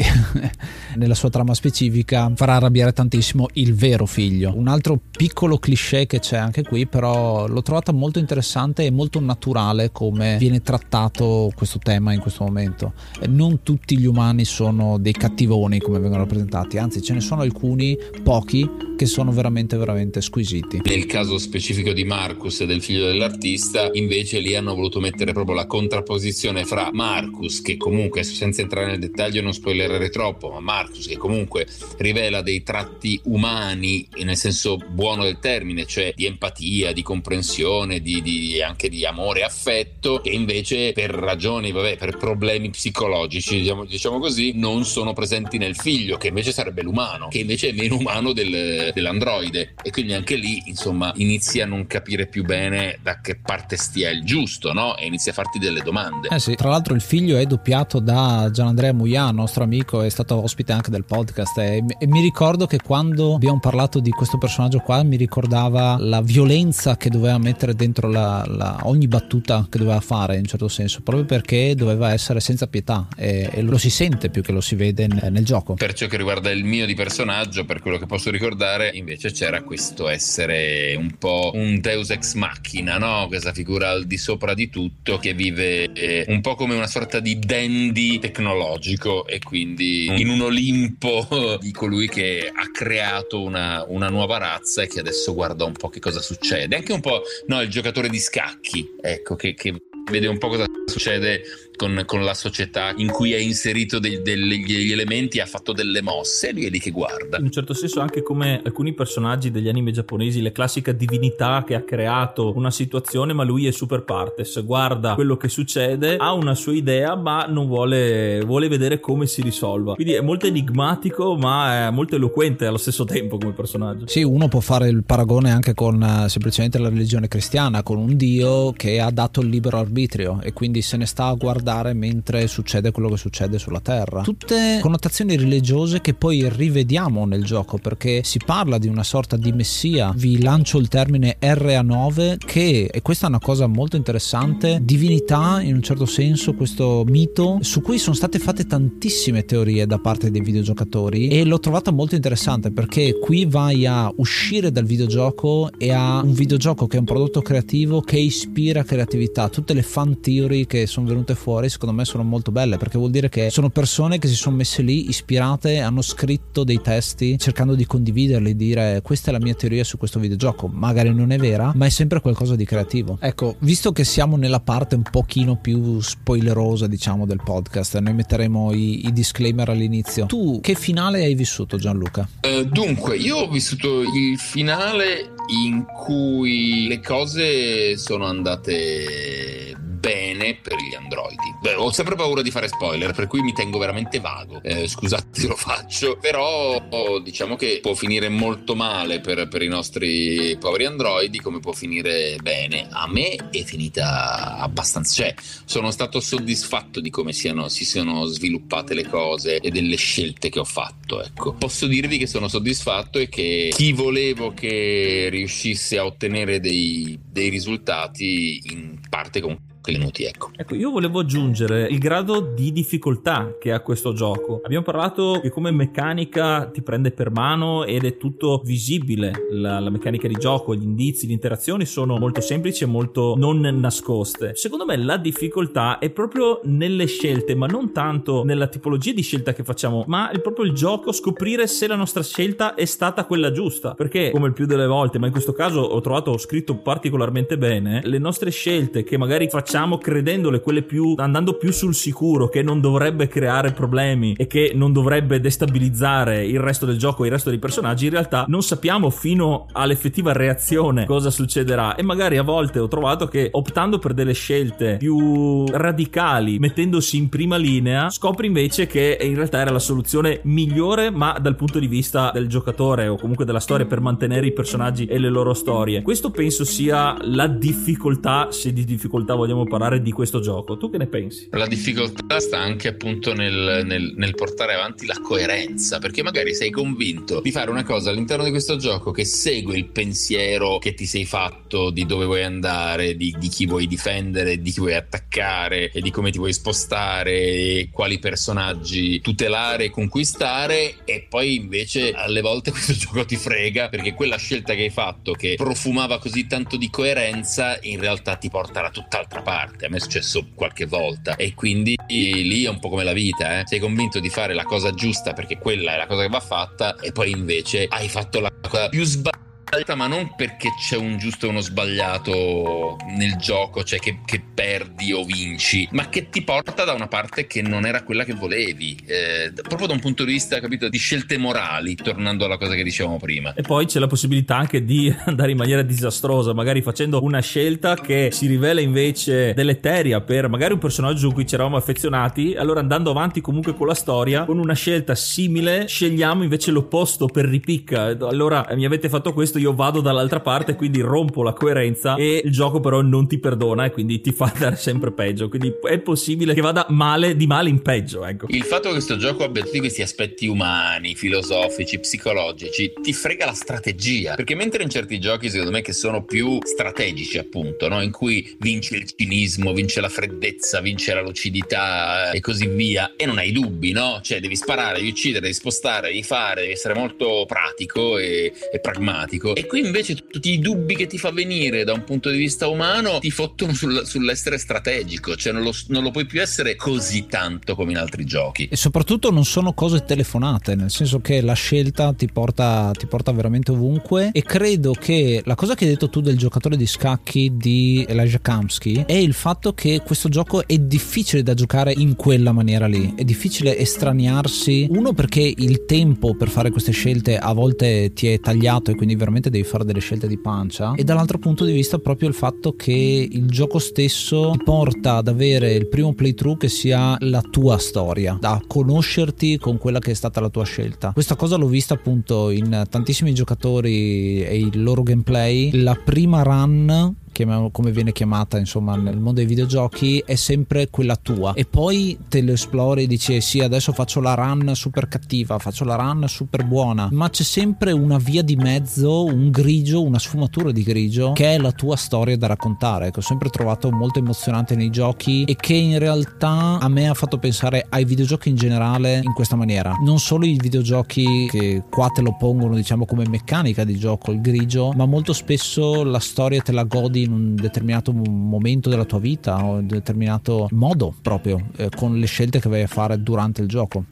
nella sua trama specifica farà arrabbiare tantissimo il vero figlio. Un altro piccolo cliché che c'è anche qui, però l'ho trovata molto interessante e molto naturale come viene trattato questo tema in questo momento. Non tutti gli umani sono dei cattivoni come vengono rappresentati, anzi ce ne sono alcuni, pochi, che sono veramente veramente squisiti. Nel caso specifico di Marcus e del figlio dell'artista, invece lì hanno voluto mettere proprio la contrapposizione fra Marcus, che comunque, senza entrare nel dettaglio e non spoilerare troppo, ma Marcus che comunque rivela dei tratti umani nel senso buono del termine, cioè di empatia, di comprensione, di, di anche di amore e affetto, che invece per ragioni, vabbè, per problemi psicologici, diciamo, diciamo così, non sono presenti nel figlio, che invece sarebbe l'umano, che invece è meno umano del, dell'androide. E quindi anche lì, insomma, inizia a non capire più bene da che parte stia il giusto, no? E inizia a farti delle domande. Eh sì, tra l'altro il figlio è doppiato da Gianandrea Muià, nostro amico, è stato ospite anche del podcast, e, e mi ricordo che quando abbiamo parlato di questo personaggio qua mi ricordava la violenza che doveva mettere dentro la, la, ogni battuta che doveva fare, in un certo senso, proprio perché doveva essere senza pietà, e, e lo si sente più che lo si vede nel, nel gioco. Per ciò che riguarda il mio di personaggio, per quello che posso ricordare, invece c'era questo essere un po' un Deus ex machina, no? Questa figura al di sopra di tutto che vive eh, un po' come una sorta di dandy tecnologico, e quindi in un Olimpo di colui che ha creato una, una nuova razza e che adesso guarda un po' che cosa succede. Anche un po', no, il giocatore di scacchi, ecco, che, che vede un po' cosa succede Con, con la società in cui ha inserito dei, dei, degli elementi, ha fatto delle mosse, e lui è lì che guarda. In un certo senso anche come alcuni personaggi degli anime giapponesi, la classica divinità che ha creato una situazione, ma lui è super partes, guarda quello che succede, ha una sua idea, ma non vuole vuole vedere come si risolva. Quindi è molto enigmatico, ma è molto eloquente allo stesso tempo come personaggio. Sì, uno può fare il paragone anche con semplicemente la religione cristiana, con un dio che ha dato il libero arbitrio e quindi se ne sta a guardare mentre succede quello che succede sulla terra. Tutte connotazioni religiose che poi rivediamo nel gioco, perché si parla di una sorta di messia, vi lancio il termine erre a nove, che, e questa è una cosa molto interessante, divinità in un certo senso, questo mito su cui sono state fatte tantissime teorie da parte dei videogiocatori, e l'ho trovata molto interessante perché qui vai a uscire dal videogioco e a un videogioco che è un prodotto creativo che ispira creatività. Tutte le fan theory che sono venute fuori secondo me sono molto belle, perché vuol dire che sono persone che si sono messe lì ispirate, hanno scritto dei testi cercando di condividerli, dire questa è la mia teoria su questo videogioco, magari non è vera, ma è sempre qualcosa di creativo. Ecco, visto che siamo nella parte un pochino più spoilerosa, diciamo, del podcast, noi metteremo i, i disclaimer all'inizio. Tu che finale hai vissuto, Gianluca? Eh, dunque, io ho vissuto il finale in cui le cose sono andate bene per gli androidi. Beh, ho sempre paura di fare spoiler, per cui mi tengo veramente vago, eh, scusate lo faccio, però oh, diciamo che può finire molto male per, per i nostri poveri androidi, come può finire bene. A me è finita abbastanza, cioè sono stato soddisfatto di come siano, si siano sviluppate le cose e delle scelte che ho fatto. Ecco, posso dirvi che sono soddisfatto e che chi volevo che riuscisse a ottenere dei, dei risultati in parte con Clinuti, ecco. Ecco, io volevo aggiungere il grado di difficoltà che ha questo gioco. Abbiamo parlato che come meccanica ti prende per mano ed è tutto visibile, la, la meccanica di gioco, gli indizi, le interazioni sono molto semplici e molto non nascoste. Secondo me la difficoltà è proprio nelle scelte, ma non tanto nella tipologia di scelta che facciamo, ma è proprio il gioco, scoprire se la nostra scelta è stata quella giusta, perché come il più delle volte, ma in questo caso ho trovato ho scritto particolarmente bene, le nostre scelte che magari facciamo credendole quelle più, andando più sul sicuro, che non dovrebbe creare problemi e che non dovrebbe destabilizzare il resto del gioco e il resto dei personaggi, in realtà non sappiamo fino all'effettiva reazione cosa succederà. E magari a volte ho trovato che optando per delle scelte più radicali, mettendosi in prima linea, scopri invece che in realtà era la soluzione migliore, ma dal punto di vista del giocatore o comunque della storia, per mantenere i personaggi e le loro storie. Questo penso sia la difficoltà, se di difficoltà vogliamo parlare di questo gioco. Tu che ne pensi? La difficoltà sta anche appunto nel, nel, nel portare avanti la coerenza, perché magari sei convinto di fare una cosa all'interno di questo gioco che segue il pensiero che ti sei fatto di dove vuoi andare, di, di chi vuoi difendere, di chi vuoi attaccare e di come ti vuoi spostare e quali personaggi tutelare e conquistare, e poi invece alle volte questo gioco ti frega, perché quella scelta che hai fatto, che profumava così tanto di coerenza, in realtà ti porta da tutt'altra parte. parte. A me è successo qualche volta e quindi lì è un po' come la vita, eh? Sei convinto di fare la cosa giusta perché quella è la cosa che va fatta e poi invece hai fatto la cosa più sbagliata, ma non perché c'è un giusto e uno sbagliato nel gioco, cioè che, che perdi o vinci, ma che ti porta da una parte che non era quella che volevi, eh, proprio da un punto di vista, capito, di scelte morali, tornando alla cosa che dicevamo prima. E poi c'è la possibilità anche di andare in maniera disastrosa, magari facendo una scelta che si rivela invece deleteria per magari un personaggio a cui ci eravamo affezionati, allora andando avanti comunque con la storia, con una scelta simile scegliamo invece l'opposto per ripicca, allora mi avete fatto questo, io vado dall'altra parte, quindi rompo la coerenza e il gioco però non ti perdona e quindi ti fa andare sempre peggio, quindi è possibile che vada male di male in peggio, ecco. Il fatto che questo gioco abbia tutti questi aspetti umani, filosofici, psicologici, ti frega la strategia, perché mentre in certi giochi secondo me che sono più strategici appunto, no? In cui vince il cinismo, vince la freddezza, vince la lucidità e così via e non hai dubbi, no? Cioè devi sparare, devi uccidere, devi spostare, devi fare, devi essere molto pratico e, e pragmatico. E qui invece tutti i dubbi che ti fa venire da un punto di vista umano ti fottono sul, sull'essere strategico, cioè non lo, non lo puoi più essere così tanto come in altri giochi. E soprattutto non sono cose telefonate, nel senso che la scelta ti porta, ti porta veramente ovunque. E credo che la cosa che hai detto tu del giocatore di scacchi di Elijah Kamski è il fatto che questo gioco è difficile da giocare in quella maniera lì, è difficile estraniarsi, uno perché il tempo per fare queste scelte a volte ti è tagliato e quindi veramente devi fare delle scelte di pancia, e dall'altro punto di vista proprio il fatto che il gioco stesso ti porta ad avere il primo playthrough che sia la tua storia, da conoscerti con quella che è stata la tua scelta. Questa cosa l'ho vista appunto in tantissimi giocatori e il loro gameplay. La prima run, come viene chiamata insomma nel mondo dei videogiochi, è sempre quella tua, e poi te lo esplori e dici sì adesso faccio la run super cattiva, faccio la run super buona, ma c'è sempre una via di mezzo, un grigio, una sfumatura di grigio che è la tua storia da raccontare, che ho sempre trovato molto emozionante nei giochi e che in realtà a me ha fatto pensare ai videogiochi in generale in questa maniera, non solo i videogiochi che qua te lo pongono diciamo come meccanica di gioco il grigio, ma molto spesso la storia te la godi in un determinato momento della tua vita o in un determinato modo proprio, eh, con le scelte che vai a fare durante il gioco.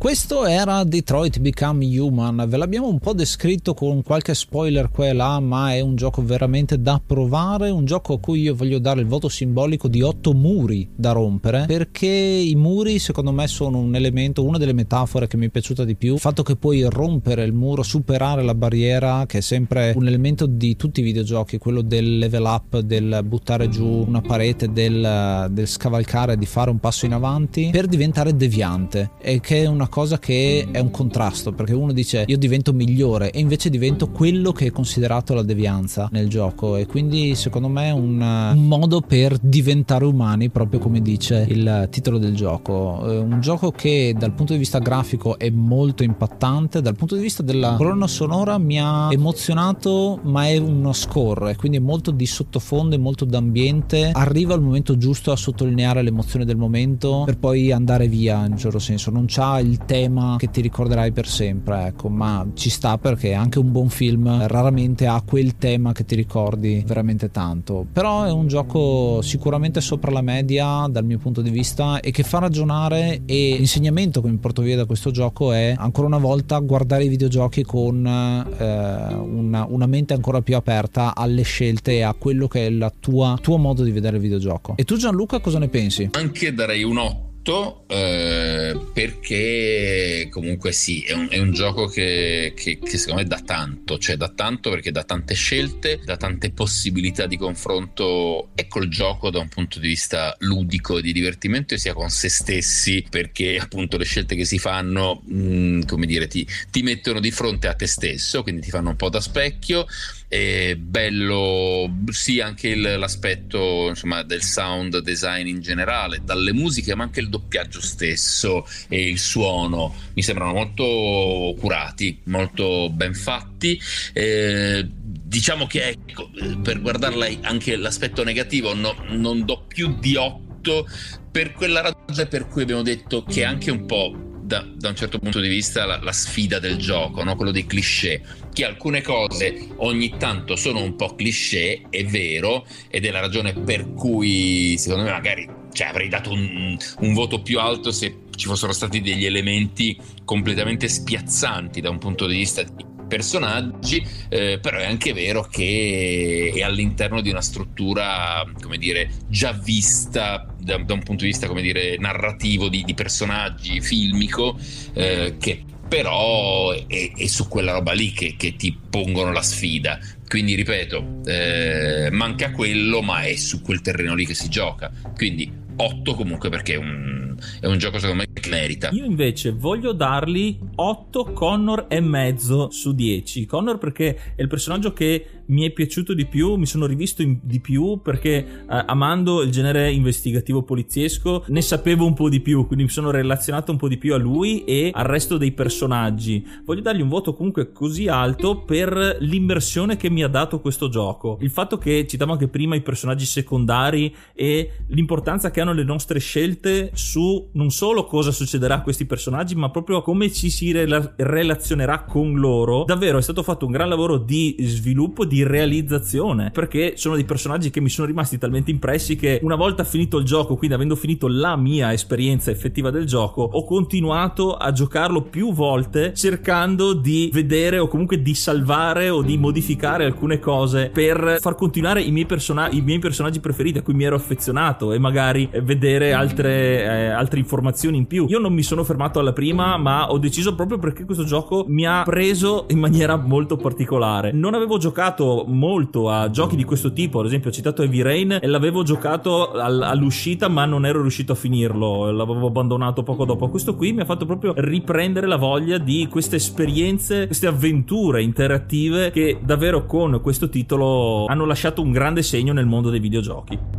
Questo era Detroit Become Human, ve l'abbiamo un po' descritto con qualche spoiler qua e là, ma è un gioco veramente da provare, un gioco a cui io voglio dare il voto simbolico di otto muri da rompere, perché i muri secondo me sono un elemento, una delle metafore che mi è piaciuta di più, il fatto che puoi rompere il muro, superare la barriera, che è sempre un elemento di tutti i videogiochi, quello del level up, del buttare giù una parete, del, del scavalcare, di fare un passo in avanti per diventare deviante, e che è una cosa cosa che è un contrasto, perché uno dice io divento migliore e invece divento quello che è considerato la devianza nel gioco, e quindi secondo me è un, un modo per diventare umani, proprio come dice il titolo del gioco. È un gioco che dal punto di vista grafico è molto impattante, dal punto di vista della colonna sonora mi ha emozionato, ma è uno score, quindi è molto di sottofondo, è molto d'ambiente, arriva al momento giusto a sottolineare l'emozione del momento per poi andare via, in un certo senso non c'ha il tema che ti ricorderai per sempre, ecco, ma ci sta, perché anche un buon film raramente ha quel tema che ti ricordi veramente tanto. Però è un gioco sicuramente sopra la media dal mio punto di vista e che fa ragionare, e l'insegnamento che mi porto via da questo gioco è ancora una volta guardare i videogiochi con eh, una, una mente ancora più aperta alle scelte e a quello che è il tuo modo di vedere il videogioco. E tu Gianluca cosa ne pensi? Anche darei un otto tutto, eh, perché comunque sì, è un, è un gioco che, che, che secondo me dà tanto, cioè dà tanto perché dà tante scelte, dà tante possibilità di confronto e col gioco da un punto di vista ludico e di divertimento, sia con se stessi, perché appunto le scelte che si fanno, mh, come dire, ti, ti mettono di fronte a te stesso, quindi ti fanno un po' da specchio. È bello sì anche il, l'aspetto insomma del sound design in generale, dalle musiche ma anche il doppiaggio stesso e il suono mi sembrano molto curati, molto ben fatti. Eh, diciamo che ecco, per guardarla anche l'aspetto negativo, no, non do più di otto per quella ragione per cui abbiamo detto che anche un po' Da, da un certo punto di vista la, la sfida del gioco, no? Quello dei cliché, che alcune cose ogni tanto sono un po' cliché, è vero, ed è la ragione per cui secondo me magari cioè, avrei dato un, un voto più alto se ci fossero stati degli elementi completamente spiazzanti da un punto di vista di personaggi, eh, però è anche vero che è all'interno di una struttura, come dire, già vista da, da un punto di vista, come dire, narrativo di, di personaggi, filmico, eh, che però è, è su quella roba lì che, che ti pongono la sfida. Quindi ripeto, eh, manca quello, ma è su quel terreno lì che si gioca. Quindi otto comunque, perché è un, è un gioco secondo me che merita. Io invece voglio dargli otto Connor e mezzo su dieci. Connor perché è il personaggio che mi è piaciuto di più, mi sono rivisto in, di più, perché eh, amando il genere investigativo poliziesco ne sapevo un po' di più, quindi mi sono relazionato un po' di più a lui e al resto dei personaggi. Voglio dargli un voto comunque così alto per l'immersione che mi ha dato questo gioco, il fatto che citavo anche prima i personaggi secondari e l'importanza che hanno le nostre scelte su non solo cosa succederà a questi personaggi, ma proprio come ci si rela- relazionerà con loro. Davvero è stato fatto un gran lavoro di sviluppo, di realizzazione, perché sono dei personaggi che mi sono rimasti talmente impressi che una volta finito il gioco, quindi avendo finito la mia esperienza effettiva del gioco, ho continuato a giocarlo più volte cercando di vedere o comunque di salvare o di modificare alcune cose per far continuare i miei, persona- i miei personaggi preferiti a cui mi ero affezionato e magari vedere altre, eh, altre informazioni in più. Io non mi sono fermato alla prima, ma ho deciso proprio perché questo gioco mi ha preso in maniera molto particolare. Non avevo giocato molto a giochi di questo tipo, ad esempio ho citato Heavy Rain e l'avevo giocato all'uscita ma non ero riuscito a finirlo, l'avevo abbandonato poco dopo. Questo qui mi ha fatto proprio riprendere la voglia di queste esperienze, queste avventure interattive che davvero con questo titolo hanno lasciato un grande segno nel mondo dei videogiochi.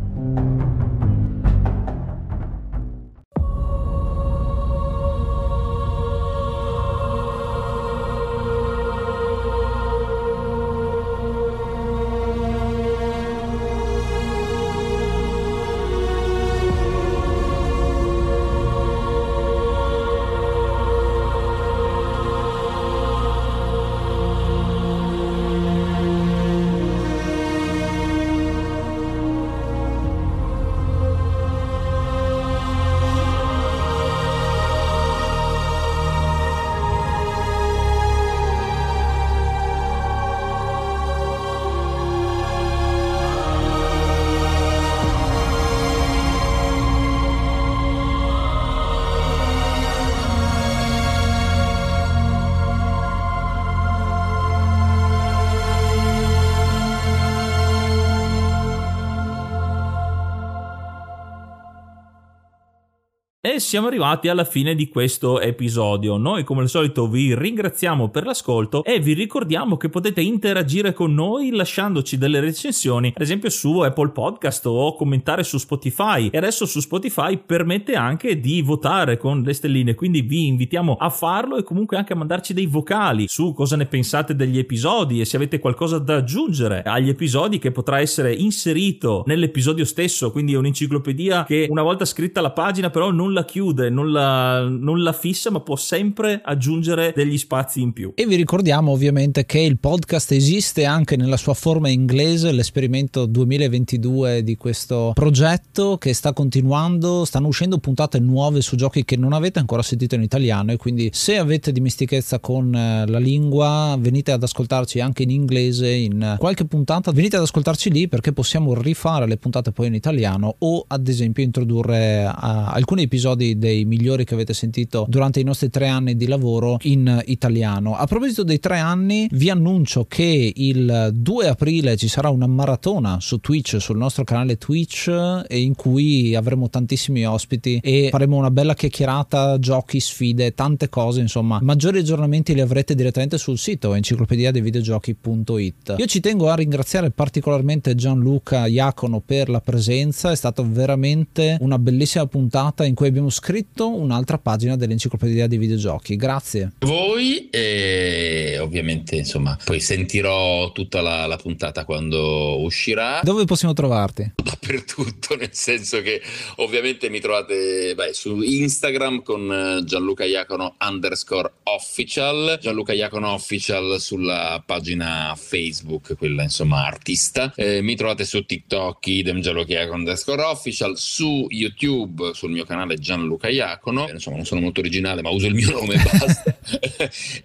Siamo arrivati alla fine di questo episodio. Noi come al solito vi ringraziamo per l'ascolto e vi ricordiamo che potete interagire con noi lasciandoci delle recensioni, ad esempio su Apple Podcast, o commentare su Spotify, e adesso su Spotify permette anche di votare con le stelline, quindi vi invitiamo a farlo e comunque anche a mandarci dei vocali su cosa ne pensate degli episodi e se avete qualcosa da aggiungere agli episodi che potrà essere inserito nell'episodio stesso. Quindi è un'enciclopedia che una volta scritta la pagina però non la chiude, non la, non la fissa, ma può sempre aggiungere degli spazi in più. E vi ricordiamo ovviamente che il podcast esiste anche nella sua forma inglese, l'esperimento duemilaventidue di questo progetto che sta continuando, stanno uscendo puntate nuove su giochi che non avete ancora sentito in italiano, e quindi se avete dimestichezza con la lingua venite ad ascoltarci anche in inglese in qualche puntata, venite ad ascoltarci lì perché possiamo rifare le puntate poi in italiano o ad esempio introdurre alcuni episodi episodi dei migliori che avete sentito durante i nostri tre anni di lavoro in italiano. A proposito dei tre anni, vi annuncio che il due aprile ci sarà una maratona su Twitch, sul nostro canale Twitch, in cui avremo tantissimi ospiti e faremo una bella chiacchierata, giochi, sfide, tante cose, insomma. Maggiori aggiornamenti li avrete direttamente sul sito enciclopedia dei videogiochi punto it. Io ci tengo a ringraziare particolarmente Gianluca Iacono per la presenza, è stata veramente una bellissima puntata in cui abbiamo scritto un'altra pagina dell'Enciclopedia dei Videogiochi. Grazie a voi e ovviamente insomma poi sentirò tutta la, la puntata quando uscirà. Dove possiamo trovarti? Dappertutto, nel senso che ovviamente mi trovate beh, su Instagram con Gianluca Iacono underscore official, Gianluca Iacono official sulla pagina Facebook, quella insomma artista, eh, mi trovate su TikTok idem Gianluca Iacono underscore official, su YouTube sul mio canale Gianluca Iacono, eh, insomma non sono molto originale ma uso il mio nome e basta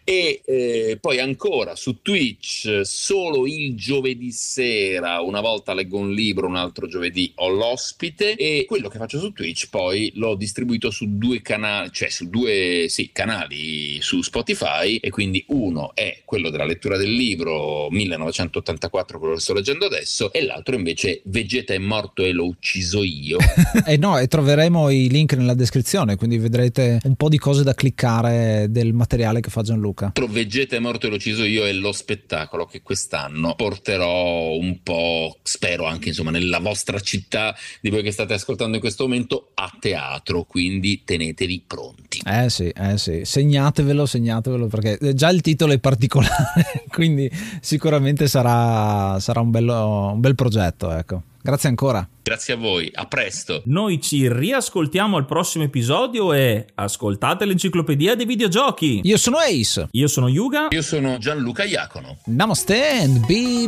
e eh, poi ancora su Twitch solo il giovedì sera, una volta leggo un libro, un altro giovedì ho l'ospite, e quello che faccio su Twitch poi l'ho distribuito su due canali, cioè su due sì, canali su Spotify, e quindi uno è quello della lettura del libro millenovecentottantaquattro, quello che sto leggendo adesso, e l'altro invece Vegeta è morto e l'ho ucciso io e eh no, e troveremo i link nella descrizione, quindi vedrete un po' di cose da cliccare del materiale che fa Gianluca. Vegeta è morto e l'ho ucciso io è lo spettacolo che quest'anno porterò un po', spero anche insomma nella vostra città di voi che state ascoltando in questo momento, a teatro, quindi tenetevi pronti. Eh sì, eh sì, segnatevelo, segnatevelo, perché già il titolo è particolare quindi sicuramente sarà, sarà un, bello, un bel progetto, ecco. Grazie ancora. Grazie a voi, a presto. Noi ci riascoltiamo al prossimo episodio e ascoltate l'Enciclopedia dei Videogiochi. Io sono Ace. Io sono Yuga. Io sono Gianluca Iacono. Namaste and be